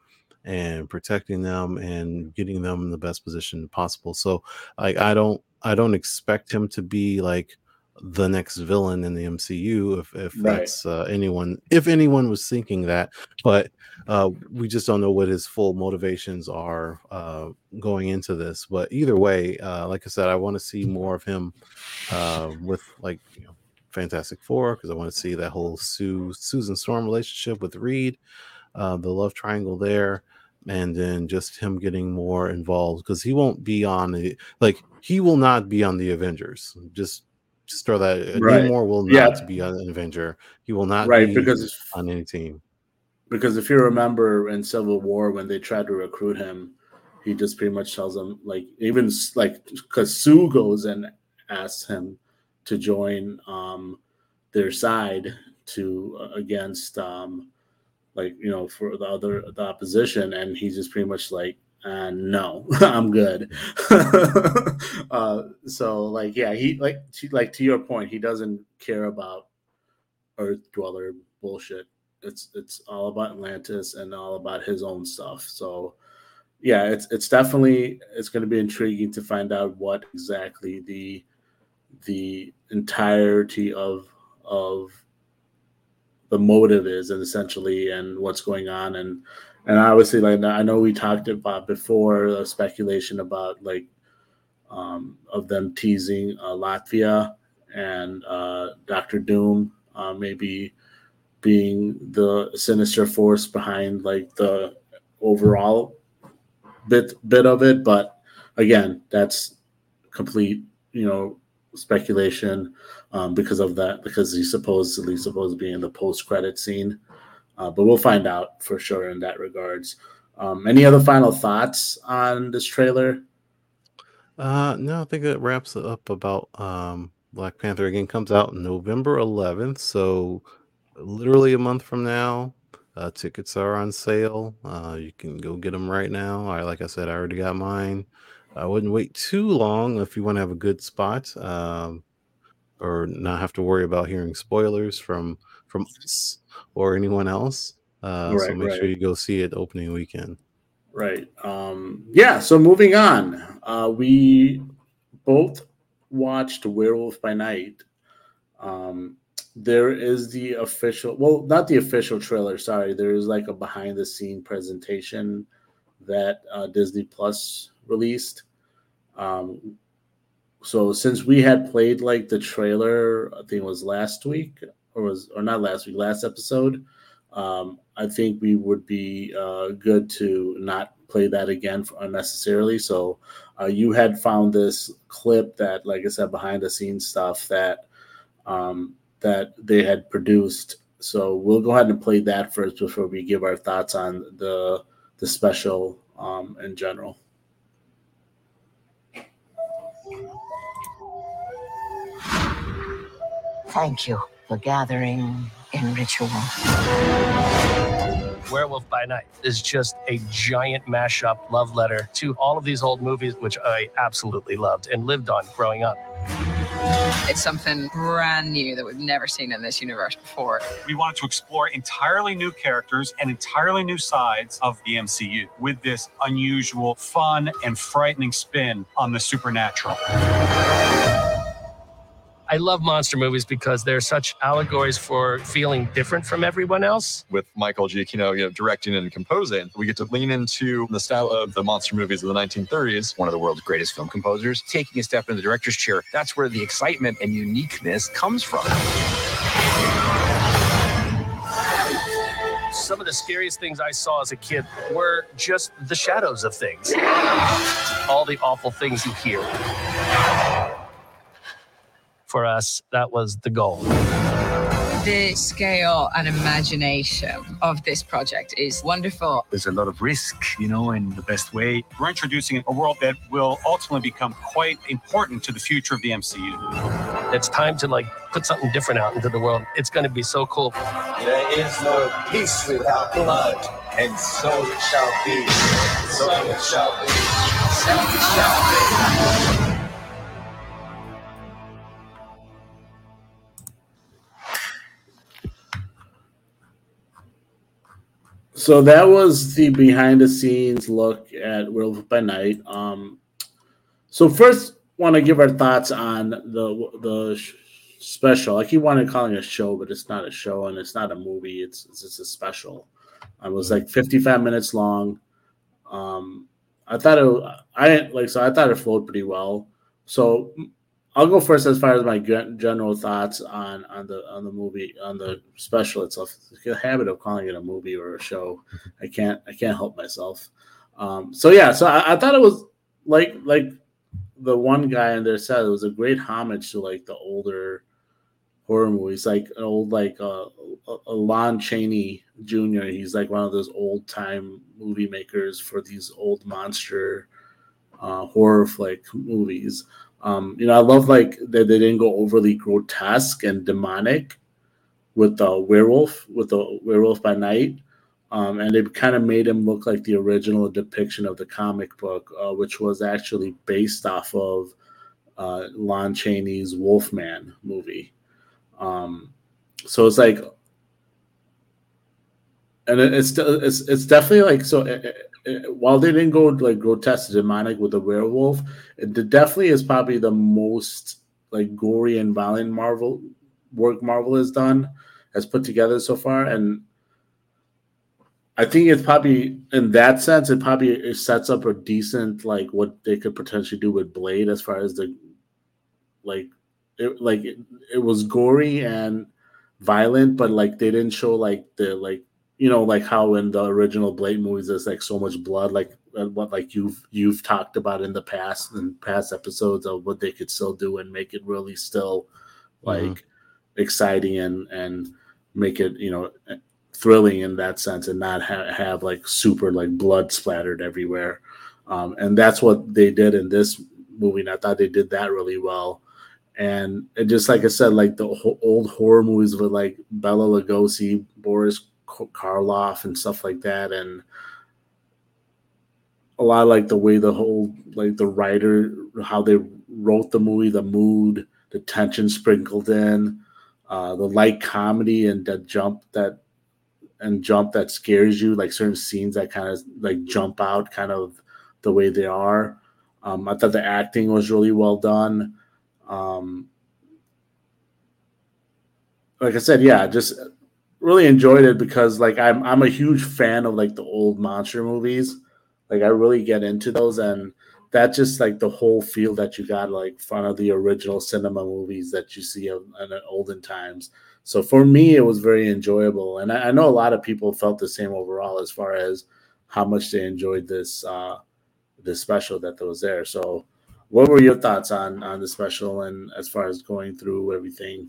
and protecting them and getting them in the best position possible. So like I don't I don't expect him to be like the next villain in the M C U if, if right. that's uh, anyone if anyone was thinking that, but uh, we just don't know what his full motivations are uh, going into this. But either way, uh, like I said, I want to see more of him uh, with like, you know, Fantastic Four, because I want to see that whole Sue Susan Storm relationship with Reed, uh, the love triangle there, and then just him getting more involved, because he won't be on the like he will not be on the Avengers. Just, just throw that. Right. Namor will not yeah. be on an Avenger. He will not right, be because, on any team. Because if you remember in Civil War when they tried to recruit him, he just pretty much tells them like even like because Sue goes and asks him to join um, their side to uh, against um, like, you know, for the other the opposition, and he's just pretty much like, uh, no, I'm good. uh, so like, yeah, he like to, like to your point, he doesn't care about Earth Dweller bullshit. It's it's all about Atlantis and all about his own stuff. So yeah, it's it's definitely it's going to be intriguing to find out what exactly the the entirety of of the motive is, and essentially, and what's going on, and and obviously, like I know we talked about before, the speculation about like um, of them teasing uh, Latvia and uh, Doctor Doom uh, maybe being the sinister force behind like the overall bit bit of it. But again, that's complete, you know, speculation um, because of that, because he's supposedly supposed to be in the post-credit scene. Uh, but we'll find out for sure in that regards. Um, any other final thoughts on this trailer? Uh, no, I think that wraps it up about um, Black Panther. Again, comes out November eleventh, so literally a month from now. Uh, tickets are on sale. Uh, you can go get them right now. I, like I said, I already got mine. I wouldn't wait too long if you want to have a good spot, um, or not have to worry about hearing spoilers from from us or anyone else. Uh, right, so make right. sure you go see it opening weekend. Right. Um, yeah. So moving on, uh, we both watched Werewolf by Night. Um, there is the official, well, not the official trailer, sorry. There is like a behind the scene presentation that uh, Disney Plus released. Um, so since we had played like the trailer, I think it was last week or was, or not last week, last episode. Um, I think we would be uh, good to not play that again for unnecessarily. So uh, you had found this clip that, like I said, behind the scenes stuff that, um, that they had produced. So we'll go ahead and play that first before we give our thoughts on the the special um, in general. Thank you for gathering in ritual. Werewolf by Night is just a giant mashup love letter to all of these old movies, which I absolutely loved and lived on growing up. It's something brand new that we've never seen in this universe before. We wanted to explore entirely new characters and entirely new sides of the M C U with this unusual, fun, and frightening spin on the supernatural. I love monster movies because they're such allegories for feeling different from everyone else. With Michael Giacchino, you know, directing and composing, we get to lean into the style of the monster movies of the nineteen thirties. One of the world's greatest film composers, taking a step in the director's chair. That's where the excitement and uniqueness comes from. Some of the scariest things I saw as a kid were just the shadows of things. All the awful things you hear. For us, that was the goal. The scale and imagination of this project is wonderful. There's a lot of risk, you know, in the best way. We're introducing a world that will ultimately become quite important to the future of the M C U. It's time to, like, put something different out into the world. It's going to be so cool. There is no peace without blood, and so it shall be. So it shall be. So it shall be. So that was the behind-the-scenes look at Werewolf by Night. Um, so first, want to give our thoughts on the the sh- special. I keep wanting to call it a show, but it's not a show and it's not a movie. It's it's just a special. It was like fifty-five minutes long. Um, I thought it. I didn't like. So I thought it flowed pretty well. So I'll go first as far as my general thoughts on, on the on the movie, on the special itself. It's the habit of calling it a movie or a show. I can't I can't help myself. Um, so yeah, so I, I thought it was like like the one guy in there said, it was a great homage to like the older horror movies, like an old like uh, a Lon Chaney Junior He's like one of those old time movie makers for these old monster uh, horror flick movies. Um, you know, I love like that they didn't go overly grotesque and demonic with the werewolf, with the Werewolf by Night. Um, and they kind of made him look like the original depiction of the comic book, uh, which was actually based off of uh, Lon Chaney's Wolfman movie. Um, so it's like, and it's it's it's definitely like so. It, it, it, while they didn't go like grotesque demonic with the werewolf, it definitely is probably the most like gory and violent Marvel work Marvel has done, has put together so far, and I think it's probably, in that sense, it probably it sets up a decent, like, what they could potentially do with Blade as far as the, like, it, like it, it was gory and violent, but, like, they didn't show, like, the, like, you know, like how in the original Blade movies there's, like, so much blood, like, what, like, you've, you've talked about in the past, in past episodes of what they could still do and make it really still, like, mm-hmm. exciting and, and make it, you know... thrilling in that sense and not ha- have like super like blood splattered everywhere. Um, and that's what they did in this movie. And I thought they did that really well. And it just, like I said, like the ho- old horror movies with like Bela Lugosi, Boris Karloff and stuff like that. And a lot of like the way the whole, like the writer, how they wrote the movie, the mood, the tension sprinkled in, uh, the light comedy and the jump that, and jump that scares you, like certain scenes that kind of like jump out kind of the way they are. Um, I thought the acting was really well done. Um, like I said, yeah, just really enjoyed it because like, I'm, I'm a huge fan of like the old monster movies. Like I really get into those and that's just like the whole feel that you got like from of the original cinema movies that you see in, in olden times. So for me, it was very enjoyable. And I, I know a lot of people felt the same overall as far as how much they enjoyed this uh, this special that was there. So what were your thoughts on, on the special and as far as going through everything?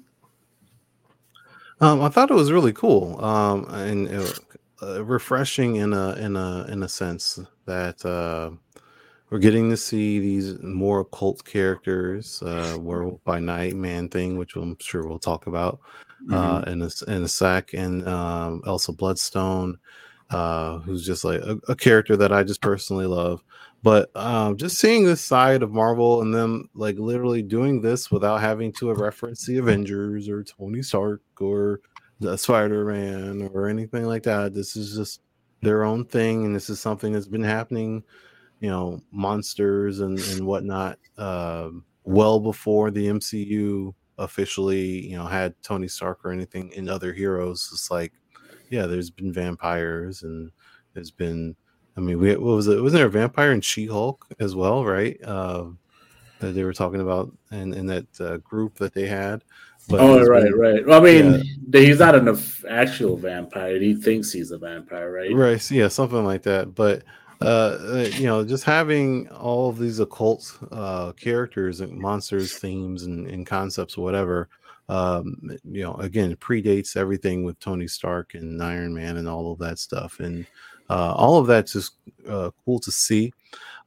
Um, I thought it was really cool um, and it, uh, refreshing in a, in a, in a sense that uh, we're getting to see these more occult characters, uh, Werewolf by Night, Man-Thing, which I'm sure we'll talk about. Uh, mm-hmm. in, a, in a sack and um, Elsa Bloodstone, uh, who's just like a, a character that I just personally love. But um, just seeing this side of Marvel and them like literally doing this without having to reference the Avengers or Tony Stark or the Spider-Man or anything like that. This is just their own thing, and this is something that's been happening, you know, monsters and, and whatnot, uh, well before the M C U. Officially, you know, had Tony Stark or anything in other heroes. It's like, yeah, there's been vampires and there's been, I mean, we, what was it? Wasn't there a vampire in She-Hulk as well, right? Uh, that they were talking about in, in that uh, group that they had. But oh, right, been, right. Well, I mean, yeah. He's not an actual vampire. He thinks he's a vampire, right? Right. Yeah, something like that. But, uh, you know, just having all of these occult uh, characters and monsters, themes, and, and concepts, whatever, um, you know, again, predates everything with Tony Stark and Iron Man and all of that stuff. And uh, all of that's just uh, cool to see.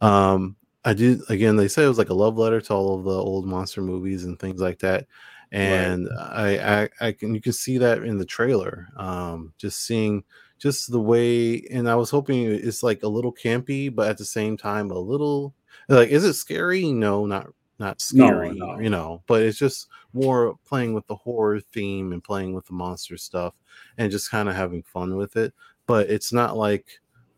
Um, I did, again, they said it was like a love letter to all of the old monster movies and things like that. And right. I, I, I can, you can see that in the trailer, um, just seeing. Just the way, and I was hoping it's like a little campy, but at the same time, a little like, is it scary? No, not not scary, no, no. You know, but it's just more playing with the horror theme and playing with the monster stuff and just kind of having fun with it. But it's not like,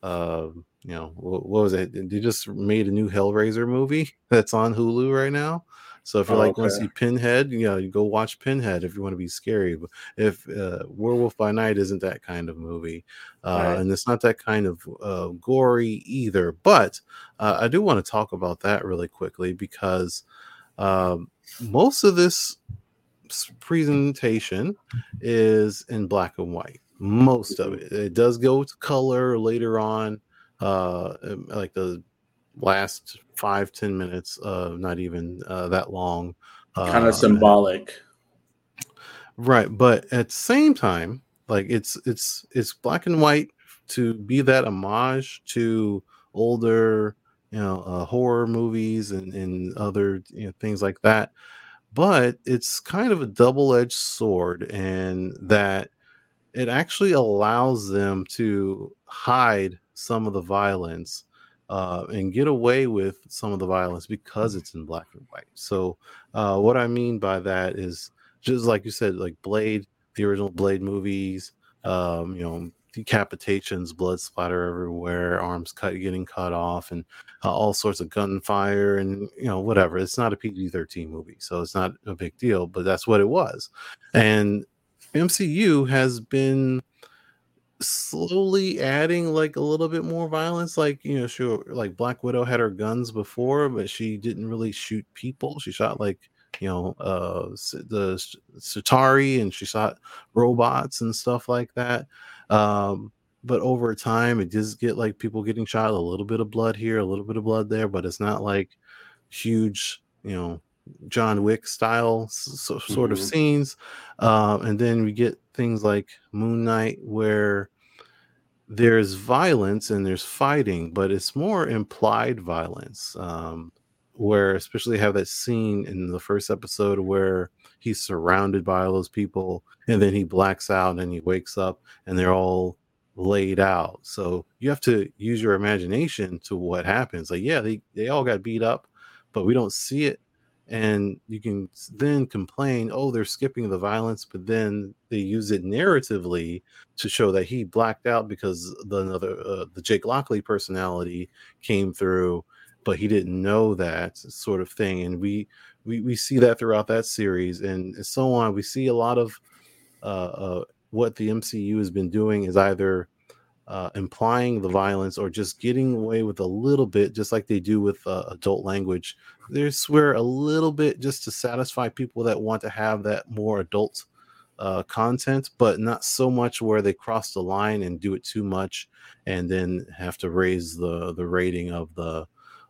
uh, you know, what, what was it? They just made a new Hellraiser movie that's on Hulu right now. So if you're oh, like, okay. Want to see Pinhead, you know, you go watch Pinhead if you want to be scary. But if uh, Werewolf by Night isn't that kind of movie, uh, right. And it's not that kind of uh, gory either. But uh, I do want to talk about that really quickly because um, most of this presentation is in black and white. Most of it. It does go to color later on, uh, like the last five ten minutes of uh, not even uh, that long, uh, kind of symbolic, right? But at the same time, like it's it's it's black and white to be that homage to older, you know, uh, horror movies and and other, you know, things like that. but it's kind of a double-edged sword in that it actually allows them to hide some of the violence uh, and get away with some of the violence because it's in black and white. So uh, what I mean by that is, just like you said, like Blade, the original Blade movies, um, you know, decapitations, blood splatter everywhere, arms cut, getting cut off, and uh, all sorts of gunfire and, you know, whatever. It's not a P G thirteen movie, so it's not a big deal, but that's what it was. And M C U has been slowly adding like a little bit more violence. Like, you know, she, like Black Widow had her guns before, but she didn't really shoot people. She shot like, you know, uh, the Sitari, and she shot robots and stuff like that. Um, but over time, it does get like people getting shot, a little bit of blood here, a little bit of blood there, but it's not like huge, you know, John Wick style so, sort mm-hmm. of scenes. Um, and then we get things like Moon Knight, where there's violence and there's fighting, but it's more implied violence. Um, where especially have that scene in the first episode where he's surrounded by all those people, and then he blacks out and he wakes up and they're all laid out. So you have to use your imagination to what happens. Like, yeah, they, they all got beat up, but we don't see it. And you can then complain, oh, they're skipping the violence, but then they use it narratively to show that he blacked out because the another uh, the Jake Lockley personality came through, but he didn't know that sort of thing. And we, we, we see that throughout that series and so on. We see a lot of uh, uh, what the M C U has been doing is either uh, implying the violence or just getting away with a little bit, just like they do with uh, adult language. They swear a little bit just to satisfy people that want to have that more adult uh, content, but not so much where they cross the line and do it too much and then have to raise the, the rating of the,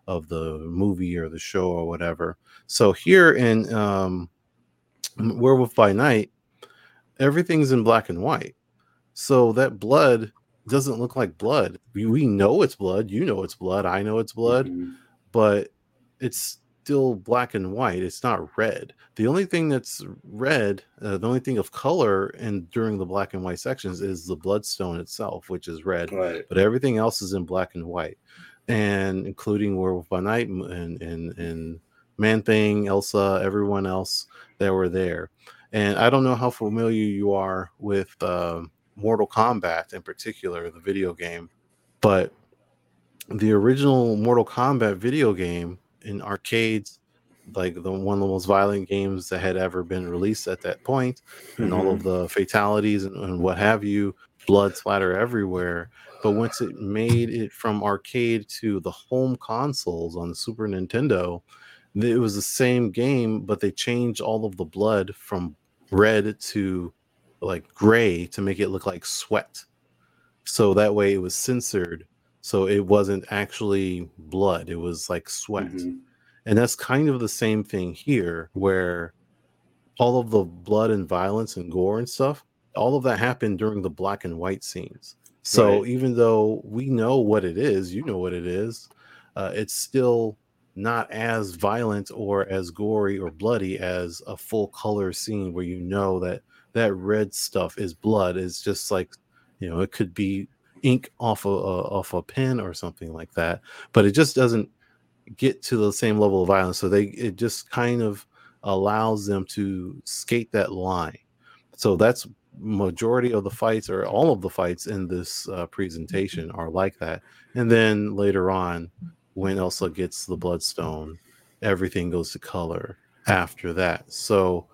of the movie or the show or whatever. So here in um, Werewolf by Night, everything's in black and white. So that blood doesn't look like blood. We, we know it's blood. You know it's blood. I know it's blood. Mm-hmm. But it's still black and white. It's not red. The only thing that's red, uh, the only thing of color and during the black and white sections is the bloodstone itself, which is red. Right. But everything else is in black and white. And including Werewolf by Night and, and, and Man-Thing, Elsa, everyone else that were there. And I don't know how familiar you are with uh, Mortal Kombat in particular, the video game, but the original Mortal Kombat video game in arcades, like the one of the most violent games that had ever been released at that point, mm-hmm. and all of the fatalities and, and what have you, blood splatter everywhere. But once it made it from arcade to the home consoles on the Super Nintendo, it was the same game, but they changed all of the blood from red to like gray to make it look like sweat. So that way it was censored. So it wasn't actually blood. It was like sweat. Mm-hmm. And that's kind of the same thing here, where all of the blood and violence and gore and stuff, all of that happened during the black and white scenes. So right. even though we know what it is, you know what it is, uh, it's still not as violent or as gory or bloody as a full color scene where you know that that red stuff is blood. It's just like, you know, it could be ink off a, a, off a pen or something like that, but it just doesn't get to the same level of violence. So they it just kind of allows them to skate that line. So that's majority of the fights, or all of the fights in this uh, presentation are like that. And then later on, when Elsa gets the bloodstone, everything goes to color after that. So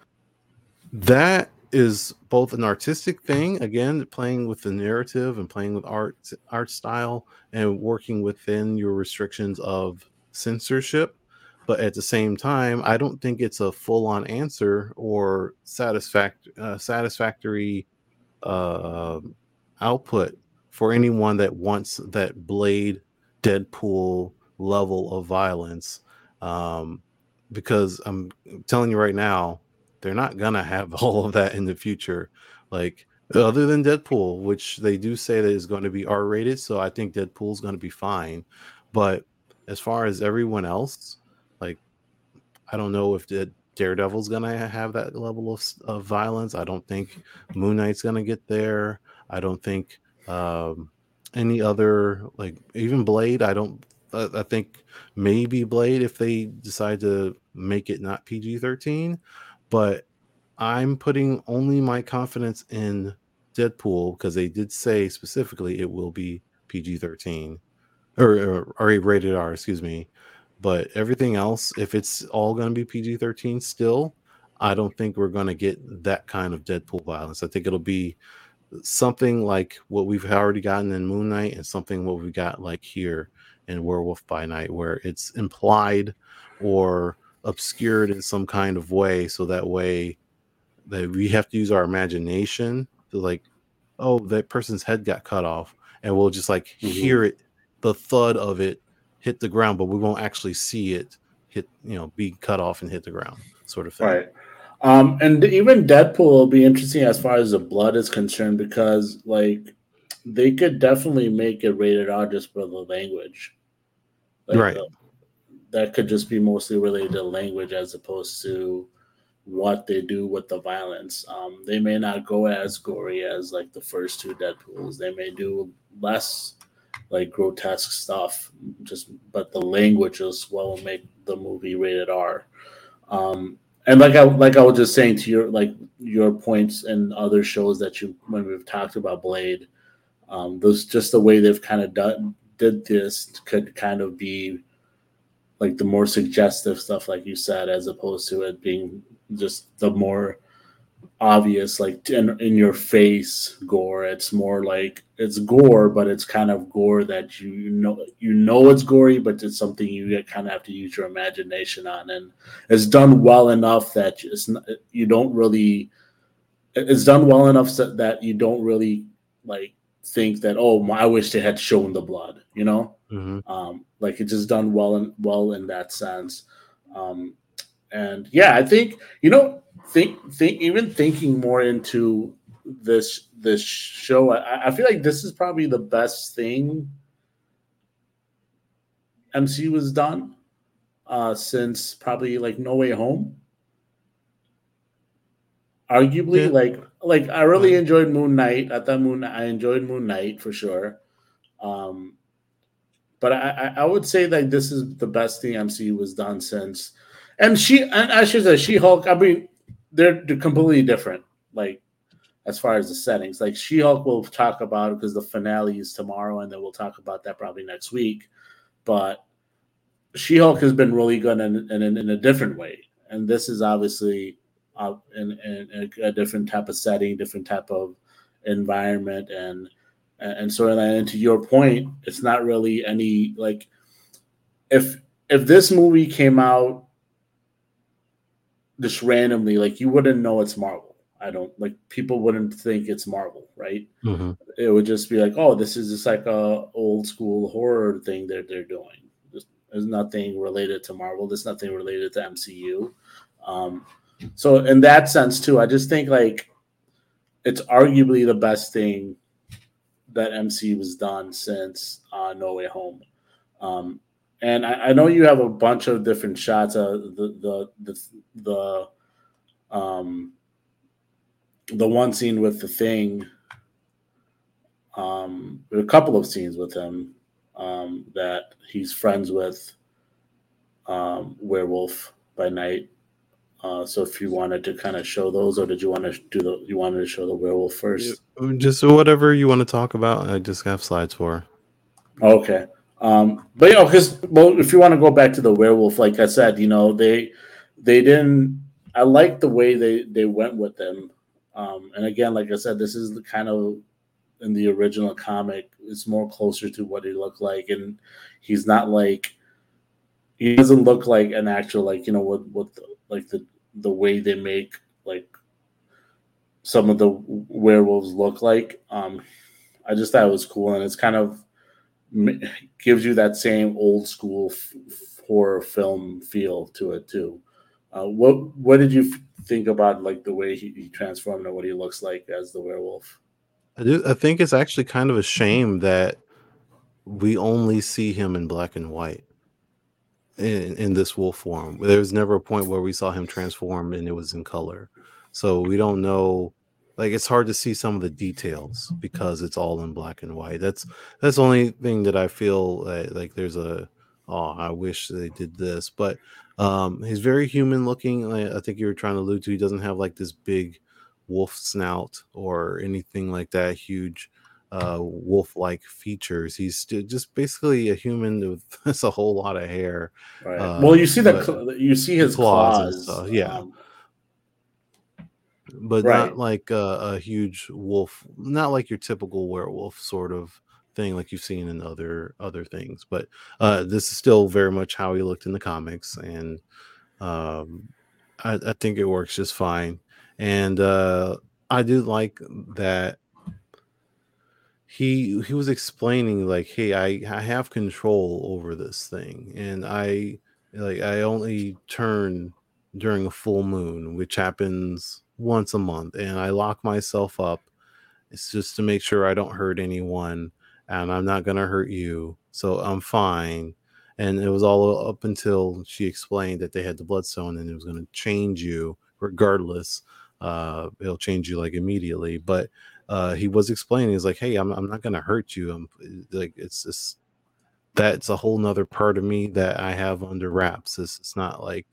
that is both an artistic thing, again, playing with the narrative and playing with art, art style, and working within your restrictions of censorship. But at the same time, I don't think it's a full-on answer or satisfact- uh, satisfactory uh, output for anyone that wants that Blade, Deadpool level of violence. Um, because I'm telling you right now, they're not going to have all of that in the future. Like, other than Deadpool, which they do say that is going to be R-rated, so I think Deadpool's going to be fine. But as far as everyone else, I don't know if the Daredevil's gonna have that level of, of violence. I don't think Moon Knight's gonna get there. I don't think um, any other, like even Blade. I don't. I, I think maybe Blade if they decide to make it not P G thirteen, but I'm putting only my confidence in Deadpool because they did say specifically it will be P G thirteen or, or, or rated R, excuse me. But everything else, if it's all going to be P G thirteen still, I don't think we're going to get that kind of Deadpool violence. I think it'll be something like what we've already gotten in Moon Knight and something what we got like here in Werewolf by Night, where it's implied or obscured in some kind of way. So that way that we have to use our imagination to like, oh, that person's head got cut off. And we'll just like mm-hmm. hear it, the thud of it, hit the ground, but we won't actually see it hit, you know, be cut off and hit the ground sort of thing. Right. Um, and even Deadpool will be interesting as far as the blood is concerned, because like they could definitely make it rated R just for the language. Like, right. The, that could just be mostly related to language as opposed to what they do with the violence. Um, they may not go as gory as like the first two Deadpools. They may do less like grotesque stuff, just but the language is what will make the movie rated R. Um, and like I like I was just saying to your like your points and other shows that you when we've talked about Blade, um, those just the way they've kind of done did this could kind of be like the more suggestive stuff, like you said, as opposed to it being just the more obvious, like in, in your face gore. It's more like it's gore, but it's kind of gore that you know you know it's gory, but it's something you kind of have to use your imagination on, and it's done well enough that it's not, you don't really it's done well enough so that you don't really like think that oh I wish they had shown the blood, you know. Mm-hmm. Um, like it's just done well and well in that sense. Um, and yeah, I think you know. Think, think, even thinking more into this this show, I, I feel like this is probably the best thing M C U has done uh, since probably like No Way Home. Arguably, yeah. like like I really enjoyed Moon Knight. I thought Moon I enjoyed Moon Knight for sure, um, but I, I would say that this is the best thing M C U has done since. And she, and I should say, She-Hulk. I mean. They're, they're completely different, like as far as the settings. Like She-Hulk, we'll talk about it because the finale is tomorrow, and then we'll talk about that probably next week. But She-Hulk has been really good in, in, in a different way, and this is obviously uh, in, in a, a different type of setting, different type of environment, and and so and, and to your point, it's not really any like if if this movie came out just randomly, like you wouldn't know it's Marvel. I don't like people wouldn't think it's Marvel, right? Mm-hmm. It would just be like, oh, this is just like a old school horror thing that they're doing. There's nothing related to Marvel. There's nothing related to M C U. Um, so in that sense too, I just think like it's arguably the best thing that M C U has done since uh, No Way Home. Um, And I, I know you have a bunch of different shots of the the the the, um, the one scene with the Thing, um, a couple of scenes with him um, that he's friends with um, Werewolf by Night. Uh, so if you wanted to kind of show those, or did you want to do the you wanted to show the werewolf first? Just whatever you want to talk about. I just have slides for. Okay. Um, but you know, because well, if you want to go back to the werewolf, like I said, you know, they they didn't. I like the way they, they went with them. Um, and again, like I said, this is the kind of in the original comic, it's more closer to what he looked like, and he's not like he doesn't look like an actual like you know what what the, like the the way they make like some of the werewolves look like. Um, I just thought it was cool, and it's kind of. Gives you that same old school f- horror film feel to it too. Uh, what what did you f- think about like the way he, he transformed and what he looks like as the werewolf? I do. I think it's actually kind of a shame that we only see him in black and white. in, in this wolf form. There was never a point where we saw him transform and it was in color. So we don't know. Like, it's hard to see some of the details because it's all in black and white. That's that's the only thing that I feel like, like there's a, oh, I wish they did this. But um, he's very human looking. I, I think you were trying to allude to, he doesn't have like this big wolf snout or anything like that, huge uh, wolf-like features. He's just basically a human with that's a whole lot of hair. Right. Um, well, you see that you see his claws. claws. Yeah. Um, But right. not like a, a huge wolf, not like your typical werewolf sort of thing, like you've seen in other other things. But uh, this is still very much how he looked in the comics, and um, I, I think it works just fine. And uh, I do like that he he was explaining like, "Hey, I, I have control over this thing, and I like I only turn during a full moon, which happens once a month, and I lock myself up. It's just to make sure I don't hurt anyone, and I'm not gonna hurt you, so I'm fine." And it was all up until she explained that they had the bloodstone and it was gonna change you regardless. Uh, it'll change you like immediately. But uh, he was explaining, he's like, "Hey, I'm I'm not gonna hurt you. I'm like it's just that's a whole nother part of me that I have under wraps. It's it's not like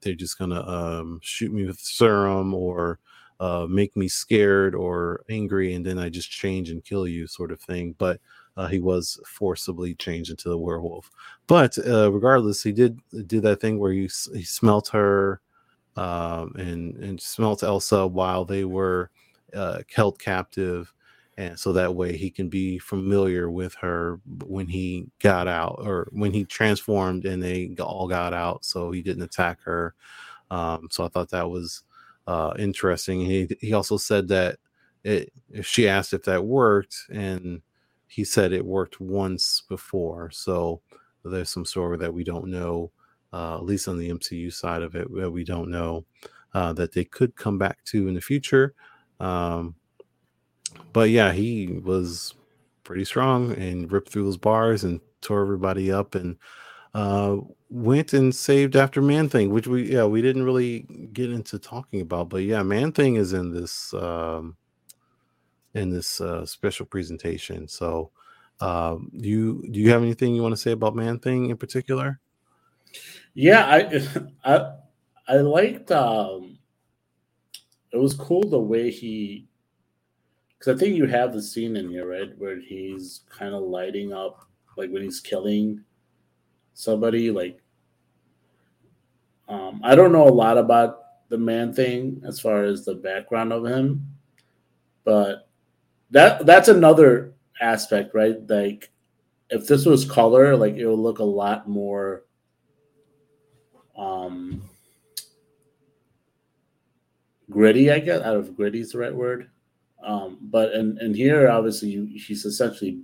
they're just gonna um, shoot me with serum or uh, make me scared or angry, and then I just change and kill you," sort of thing. But uh, he was forcibly changed into the werewolf. But uh, regardless, he did do that thing where he, he smelt her um, and and smelt Elsa while they were uh, held captive, and so that way he can be familiar with her when he got out, or when he transformed and they all got out, so he didn't attack her. Um, so I thought that was uh, interesting. He he also said that it, if she asked if that worked, and he said it worked once before. So there's some story that we don't know, uh, at least on the M C U side of it, that we don't know uh, that they could come back to in the future. Um, But yeah, he was pretty strong and ripped through those bars and tore everybody up, and uh, went and saved after Man-Thing, which we yeah we didn't really get into talking about. But yeah, Man-Thing is in this um, in this uh, special presentation. So um, do you do you have anything you want to say about Man-Thing in particular? Yeah, I I, I liked. Um, it was cool the way he. Because I think you have the scene in here, right, where he's kind of lighting up, like when he's killing somebody. Like, um, I don't know a lot about the Man-Thing as far as the background of him, but that that's another aspect, right? Like, if this was color, like it would look a lot more. Um, gritty, I guess. I don't know if gritty is the right word. Um, but and and here obviously you, he's essentially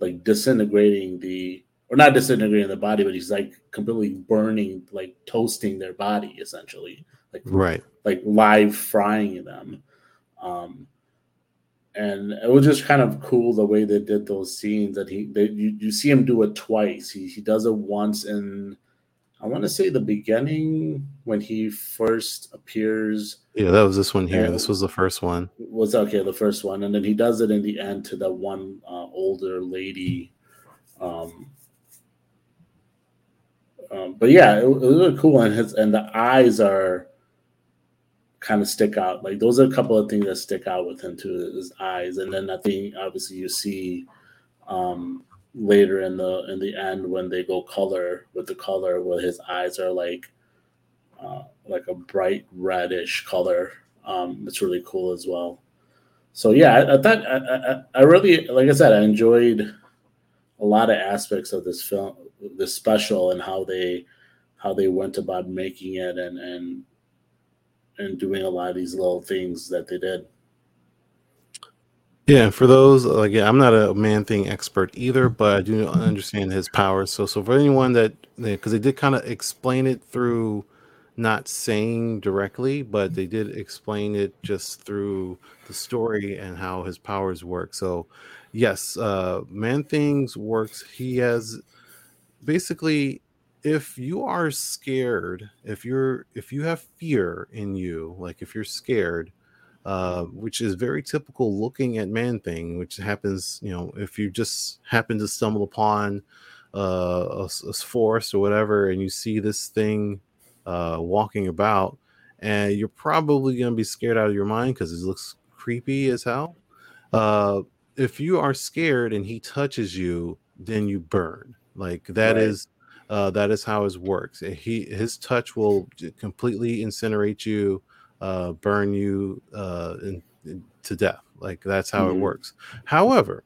like disintegrating the or not disintegrating the body, but he's like completely burning, like toasting their body essentially, like right, like live frying them. Um, and it was just kind of cool the way they did those scenes that he they, you you see him do it twice. He he does it once in, I want to say, the beginning when he first appears. Yeah, that was this one here. This was the first one. Was okay, the first one, and then he does it in the end to that one uh, older lady. Um, um, but yeah, it, it was really cool, and his and the eyes are kind of stick out. Like those are a couple of things that stick out with him too, his eyes, and then I think obviously you see. Um, Later in the in the end, when they go color with the color, where his eyes are like, uh, like a bright reddish color. Um, it's really cool as well. So yeah, I, I thought I, I I really like I said I enjoyed a lot of aspects of this film, this special, and how they how they went about making it and and and doing a lot of these little things that they did. Yeah, for those like yeah, I'm not a Man-Thing expert either, but I do understand his powers. So, so for anyone that because they did kind of explain it through, not saying directly, but they did explain it just through the story and how his powers work. So, yes, uh, Man-Thing's works. He has basically if you are scared, if you're if you have fear in you, like if you're scared, uh, which is very typical looking at Man-Thing, which happens, you know, if you just happen to stumble upon uh, a, a forest or whatever, and you see this thing uh, walking about, and you're probably going to be scared out of your mind because it looks creepy as hell. Uh, if you are scared and he touches you, then you burn. Like that right. is uh, that is how it works. He his touch will completely incinerate you, uh, burn you uh, in, in, to death. Like that's how mm-hmm. it works. However,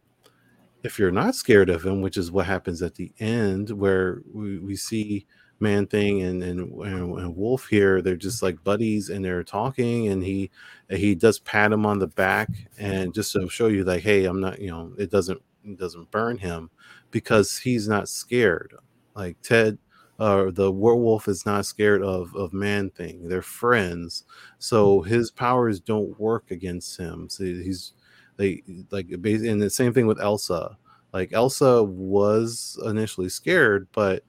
if you're not scared of him, which is what happens at the end, where we, we see Man-Thing and, and and Wolf here, they're just like buddies and they're talking, and he he does pat him on the back, and just to show you like, hey, I'm not, you know, it doesn't it doesn't burn him because he's not scared. Like Ted, uh, the werewolf is not scared of of Man-Thing. They're friends, so his powers don't work against him. So he's they like and the same thing with Elsa. Like Elsa was initially scared, but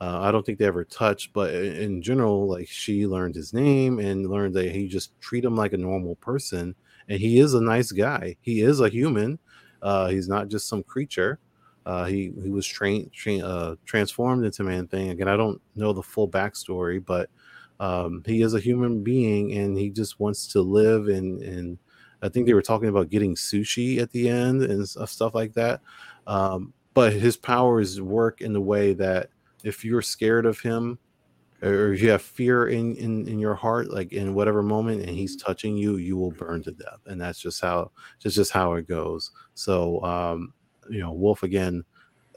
Uh, I don't think they ever touched, but in, in general, like she learned his name and learned that he just treat him like a normal person. And he is a nice guy. He is a human. Uh, he's not just some creature. Uh, he, he was trained, tra- uh, transformed into Man-Thing. Again, I don't know the full backstory, but um, he is a human being and he just wants to live. And, and I think they were talking about getting sushi at the end and stuff like that. Um, but his powers work in the way that if you're scared of him or you have fear in, in, in your heart, like in whatever moment, and he's touching you, you will burn to death. And that's just how, that's just how it goes. So, um, you know, Wolf again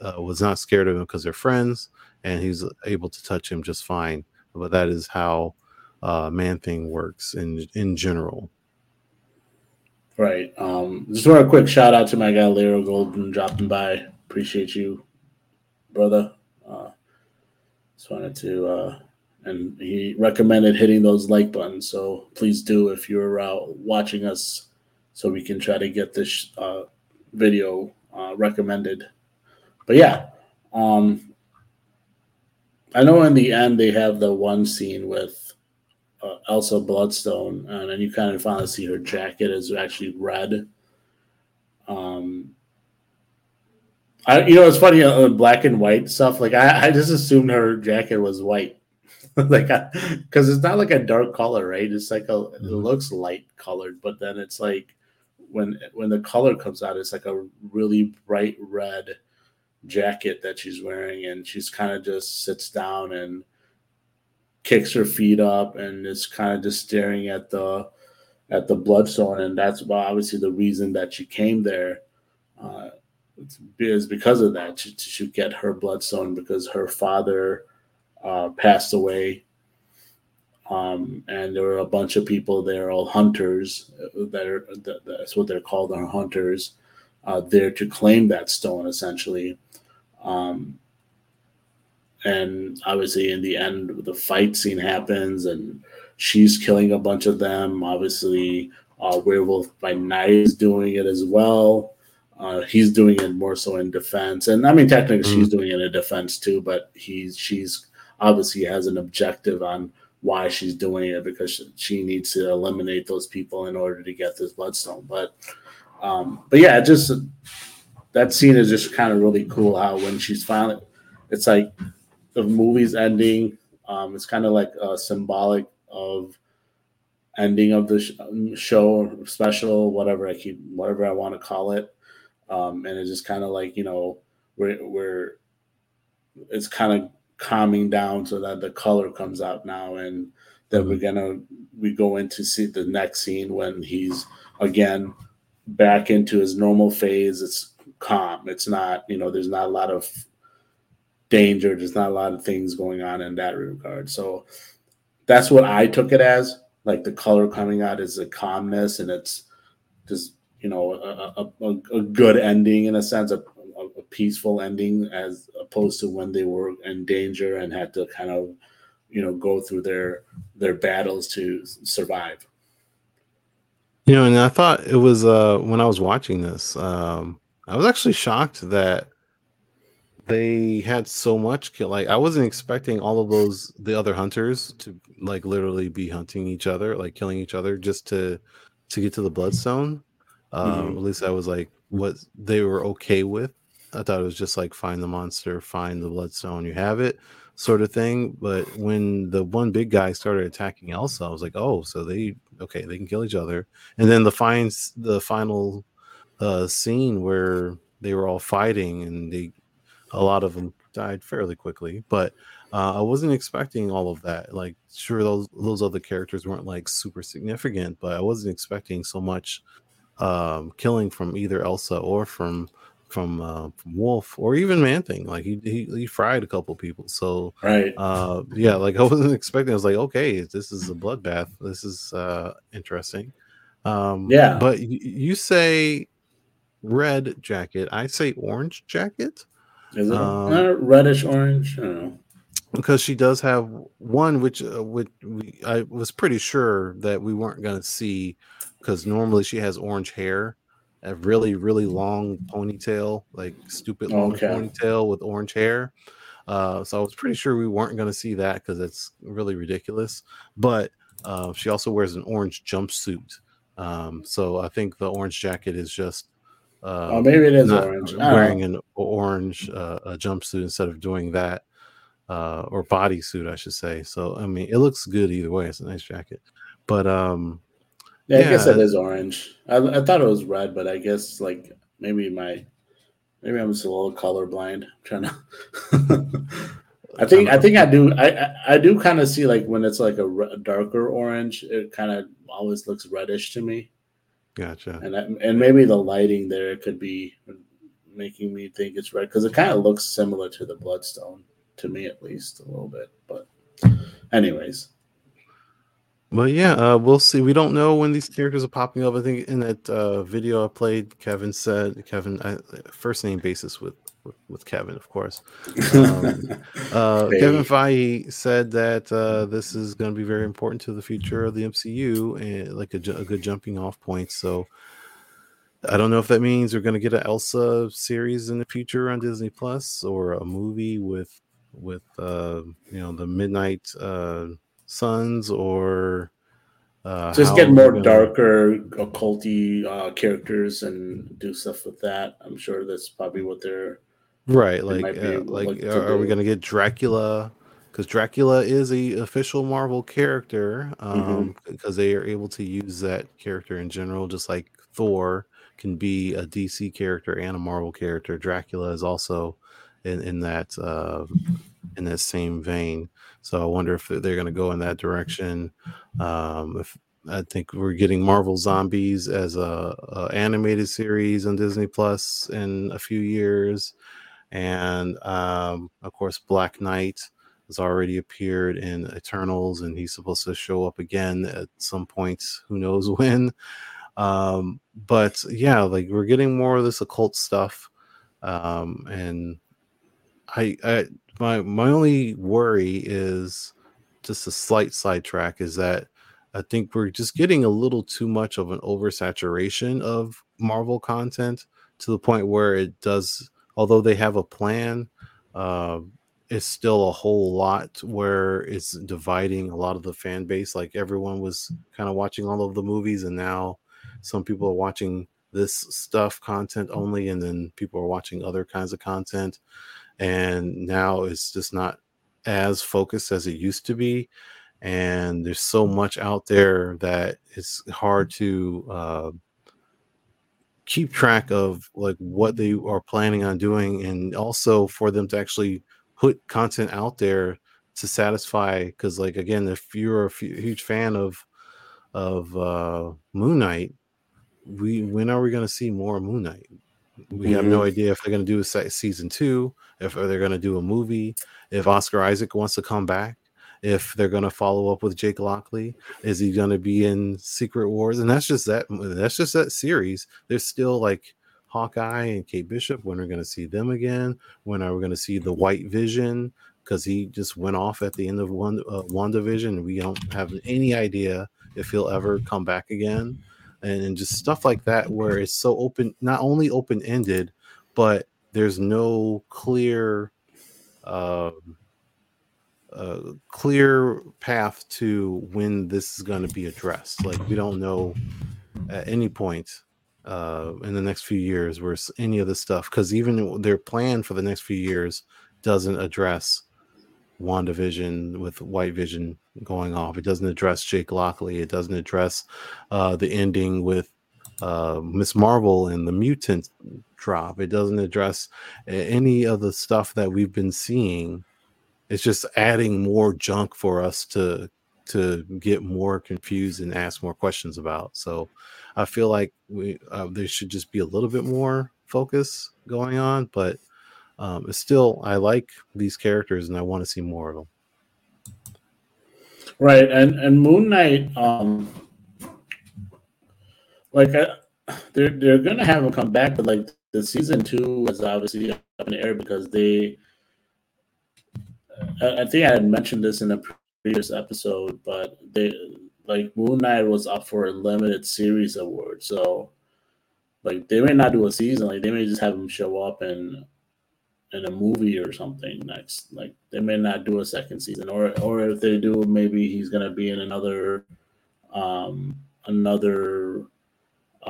uh, was not scared of him because they're friends and he's able to touch him just fine. But that is how uh, Man-Thing works in, in general. Right. Um, just want a quick shout out to my guy, Lero Golden, dropping by. Appreciate you, brother. Uh, Just wanted to, uh, and he recommended hitting those like buttons. So please do if you're uh, watching us, so we can try to get this uh, video uh, recommended. But yeah, um, I know in the end they have the one scene with uh, Elsa Bloodstone, and then you kind of finally see her jacket is actually red. Um. I, you know, it's funny, uh, black and white stuff. Like, I, I just assumed her jacket was white. like, because it's not like a dark color, right? It's like a, it looks light colored, but then it's like when when the color comes out, it's like a really bright red jacket that she's wearing. And she's kind of just sits down and kicks her feet up and is kind of just staring at the, at the Bloodstone. And that's obviously the reason that she came there. Uh, It's because of that she, she get her Bloodstone because her father uh, passed away, um, and there were a bunch of people there, all hunters. That are that's what they're called, are hunters, uh, there to claim that stone essentially. Um, and obviously, in the end, the fight scene happens, and she's killing a bunch of them. Obviously, uh, Werewolf by Night is doing it as well. Uh, he's doing it more so in defense, and I mean technically she's doing it in defense too. But he's she's obviously has an objective on why she's doing it because she needs to eliminate those people in order to get this Bloodstone. But, um, but yeah, just that scene is just kind of really cool. How when she's finally, it's like the movie's ending. Um, it's kind of like uh, symbolic of ending of the sh- show special, whatever I keep, whatever I want to call it. Um, and it's just kind of like, you know, we're, we're it's kind of calming down so that the color comes out now. And then we're going to, we go into see the next scene when he's again back into his normal phase. It's calm. It's not, you know, there's not a lot of danger. There's not a lot of things going on in that regard. So that's what I took it as. Like the color coming out is a calmness, and it's just, you know, a, a, a good ending in a sense, a, a peaceful ending as opposed to when they were in danger and had to kind of, you know, go through their their battles to survive. You know, and I thought it was uh, when I was watching this, um, I was actually shocked that they had so much, like, I wasn't expecting all of those, the other hunters to like literally be hunting each other, like killing each other just to to get to the Bloodstone. Um, mm-hmm. At least I was like, what they were okay with. I thought it was just like, find the monster, find the Bloodstone, you have it, sort of thing. But when the one big guy started attacking Elsa, I was like, oh, so they, okay, they can kill each other. And then the finds the final uh, scene where they were all fighting, and they, a lot of them died fairly quickly, but uh, I wasn't expecting all of that. Like, sure, those those other characters weren't like super significant, but I wasn't expecting so much um, killing from either Elsa or from from, uh, from Wolf or even Man-Thing. Like he, he he fried a couple people. So right, uh, yeah, like I wasn't expecting. I was like, okay, this is a bloodbath. This is uh, interesting. Um, yeah, but y- you say red jacket, I say orange jacket. Is it um, not reddish orange? I don't know. Because she does have one, which uh, which we, I was pretty sure that we weren't going to see, because normally she has orange hair, a really really long ponytail, like stupid long okay. ponytail with orange hair. Uh, so I was pretty sure we weren't going to see that because it's really ridiculous. But uh, she also wears an orange jumpsuit, um, so I think the orange jacket is just. Uh, oh, maybe it is orange. Wearing an orange uh, a jumpsuit instead of doing that, uh, or bodysuit, I should say. So, I mean, it looks good either way. It's a nice jacket, but um, yeah, yeah, I guess it is orange. I, I thought it was red, but I guess like maybe my maybe I'm just a little colorblind. I'm trying to, I think I think I do I I, I do kind of see like when it's like a, a darker orange, it kind of always looks reddish to me. Gotcha. And I, and maybe the lighting there could be making me think it's red, because it kind of looks similar to the Bloodstone to me, at least a little bit. But anyways. Well, yeah, uh, we'll see. We don't know when these characters are popping up. I think in that uh, video I played, Kevin said, Kevin, I, first name basis with, with, with Kevin, of course. Um, uh, hey. Kevin Feige said that uh, this is going to be very important to the future of the M C U, and like a, a good jumping off point. So I don't know if that means we're going to get an Elsa series in the future on Disney Plus, or a movie with, with uh, you know, the Midnight... Uh, Sons, or uh, just get more gonna... darker, occulty uh, characters and do stuff with that. I'm sure that's probably what they're right. Like, uh, like, are, are we going to get Dracula? Because Dracula is a official Marvel character, um, mm-hmm. because they are able to use that character in general, just like Thor can be a D C character and a Marvel character. Dracula is also in in that uh, in that same vein. So I wonder if they're going to go in that direction. Um, if I think we're getting Marvel Zombies as a, a animated series on Disney Plus in a few years, and um, of course Black Knight has already appeared in Eternals, and he's supposed to show up again at some point. Who knows when? Um, but yeah, like we're getting more of this occult stuff, um, and I. I My my only worry is just a slight sidetrack is that I think we're just getting a little too much of an oversaturation of Marvel content to the point where it does, although they have a plan, uh, it's still a whole lot where it's dividing a lot of the fan base. Like everyone was kind of watching all of the movies, and now some people are watching this stuff content only, and then people are watching other kinds of content. And now it's just not as focused as it used to be, and there's so much out there that it's hard to uh, keep track of like what they are planning on doing, and also for them to actually put content out there to satisfy. Because, like again, if you're a f- huge fan of of uh, Moon Knight, we when are we going to see more Moon Knight? We have mm-hmm. no idea if they're going to do a season two, if they're going to do a movie, if Oscar Isaac wants to come back, if they're going to follow up with Jake Lockley, is he going to be in Secret Wars? And that's just that. That's just that series. There's still like Hawkeye and Kate Bishop. When are we going to see them again? When are we going to see the White Vision? Because he just went off at the end of one uh, WandaVision, and we don't have any idea if he'll ever come back again. And, and just stuff like that, where it's so open, not only open ended, but there's no clear uh, uh, clear path to when this is going to be addressed. Like, we don't know at any point uh, in the next few years where any of this stuff, because even their plan for the next few years doesn't address WandaVision with White Vision going off. It doesn't address Jake Lockley. It doesn't address uh, the ending with uh, Miz Marvel and the mutant drop. It doesn't address any of the stuff that we've been seeing. It's just adding more junk for us to to get more confused and ask more questions about. So I feel like we uh, there should just be a little bit more focus going on, but Um, still, I like these characters, and I want to see more of them. Right, and, and Moon Knight, um, like I, they're they're gonna have him come back, but like the season two was obviously up in the air because they. I, I think I had mentioned this in a previous episode, but they like Moon Knight was up for a limited series award, so like they may not do a season, like they may just have him show up and. in a movie or something next. Like they may not do a second season, or or if they do, maybe he's gonna be in another um another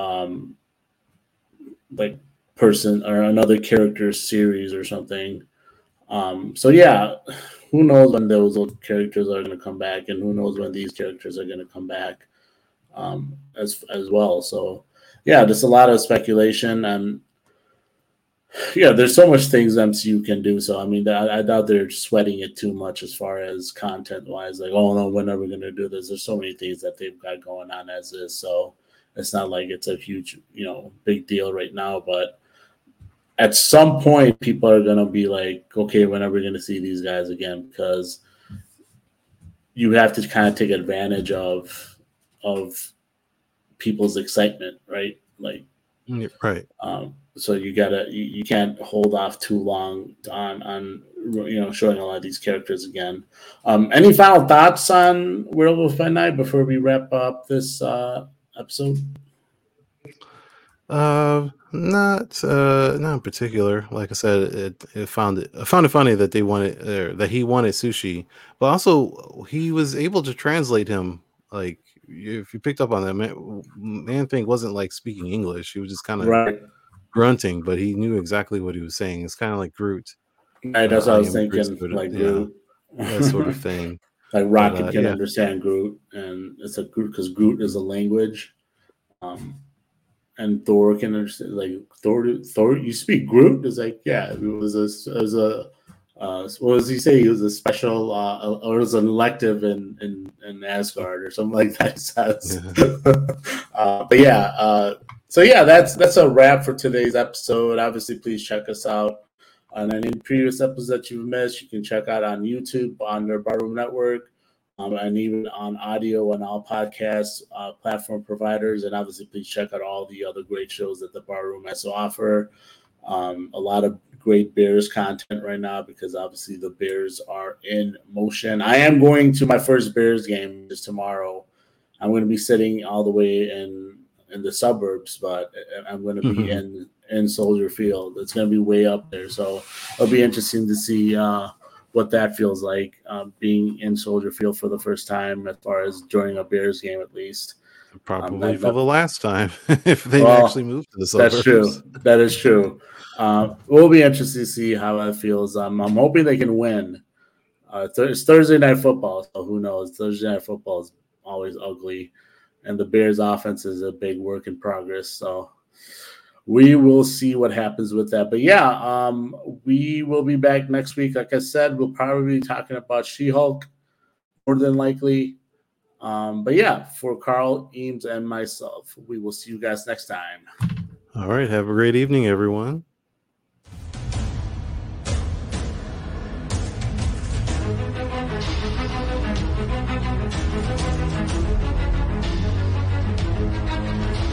um like person or another character series or something. Um so yeah, who knows when those old characters are gonna come back, and who knows when these characters are gonna come back um as as well. So yeah, there's a lot of speculation, and yeah, there's so much things M C U can do. So, I mean, I, I doubt they're sweating it too much as far as content-wise. Like, oh, no, when are we going to do this? There's so many things that they've got going on as is. So it's not like it's a huge, you know, big deal right now. But at some point, people are going to be like, okay, when are we going to see these guys again? Because you have to kind of take advantage of of people's excitement, right? Like, right. Um, so you gotta, you, you can't hold off too long on, on, you know, showing a lot of these characters again. Um, any final thoughts on Werewolf by Night before we wrap up this uh, episode? Uh, not, uh, not in particular. Like I said, it, it found it, I found it funny that they wanted, uh, that he wanted sushi, but also he was able to translate him. Like, if you picked up on that, man, Man-Thing wasn't like speaking English. He was just kind of. Right. Grunting, but he knew exactly what he was saying. It's kind of like Groot. Right, that's uh, what I was thinking, Groot, like yeah, Groot. That sort of thing. Like Rocket but, uh, can yeah. understand Groot, and it's a Groot because Groot is a language. Um, and Thor can understand, like Thor. Thor, you speak Groot? It's like yeah, it was a, it was a uh, what does he say? He was a special uh, or it was an elective in, in in Asgard or something like that. Yeah. uh, but yeah. uh So yeah, that's that's a wrap for today's episode. Obviously, please check us out on any previous episodes that you've missed. You can check out on YouTube, on their Barroom Network, um, and even on audio on all podcast uh, platform providers. And obviously, please check out all the other great shows that the Barroom has to offer. Um, a lot of great Bears content right now because obviously the Bears are in motion. I am going to my first Bears game just tomorrow. I'm going to be sitting all the way in. in the suburbs, but I'm going to be mm-hmm. in, in Soldier Field. It's going to be way up there. So it'll be interesting to see uh, what that feels like, uh, being in Soldier Field for the first time, as far as joining a Bears game, at least. Probably um, for the last time, if they well, actually move to the suburbs. That's true. That is true. Uh, we'll be interested to see how that feels. Um, I'm hoping they can win. Uh, th- it's Thursday Night Football, so who knows? Thursday Night Football is always ugly. And the Bears' offense is a big work in progress. So we will see what happens with that. But, yeah, um, we will be back next week. Like I said, we'll probably be talking about She-Hulk more than likely. Um, but, yeah, for Carl, Ames, and myself, we will see you guys next time. All right. Have a great evening, everyone. We'll be right back.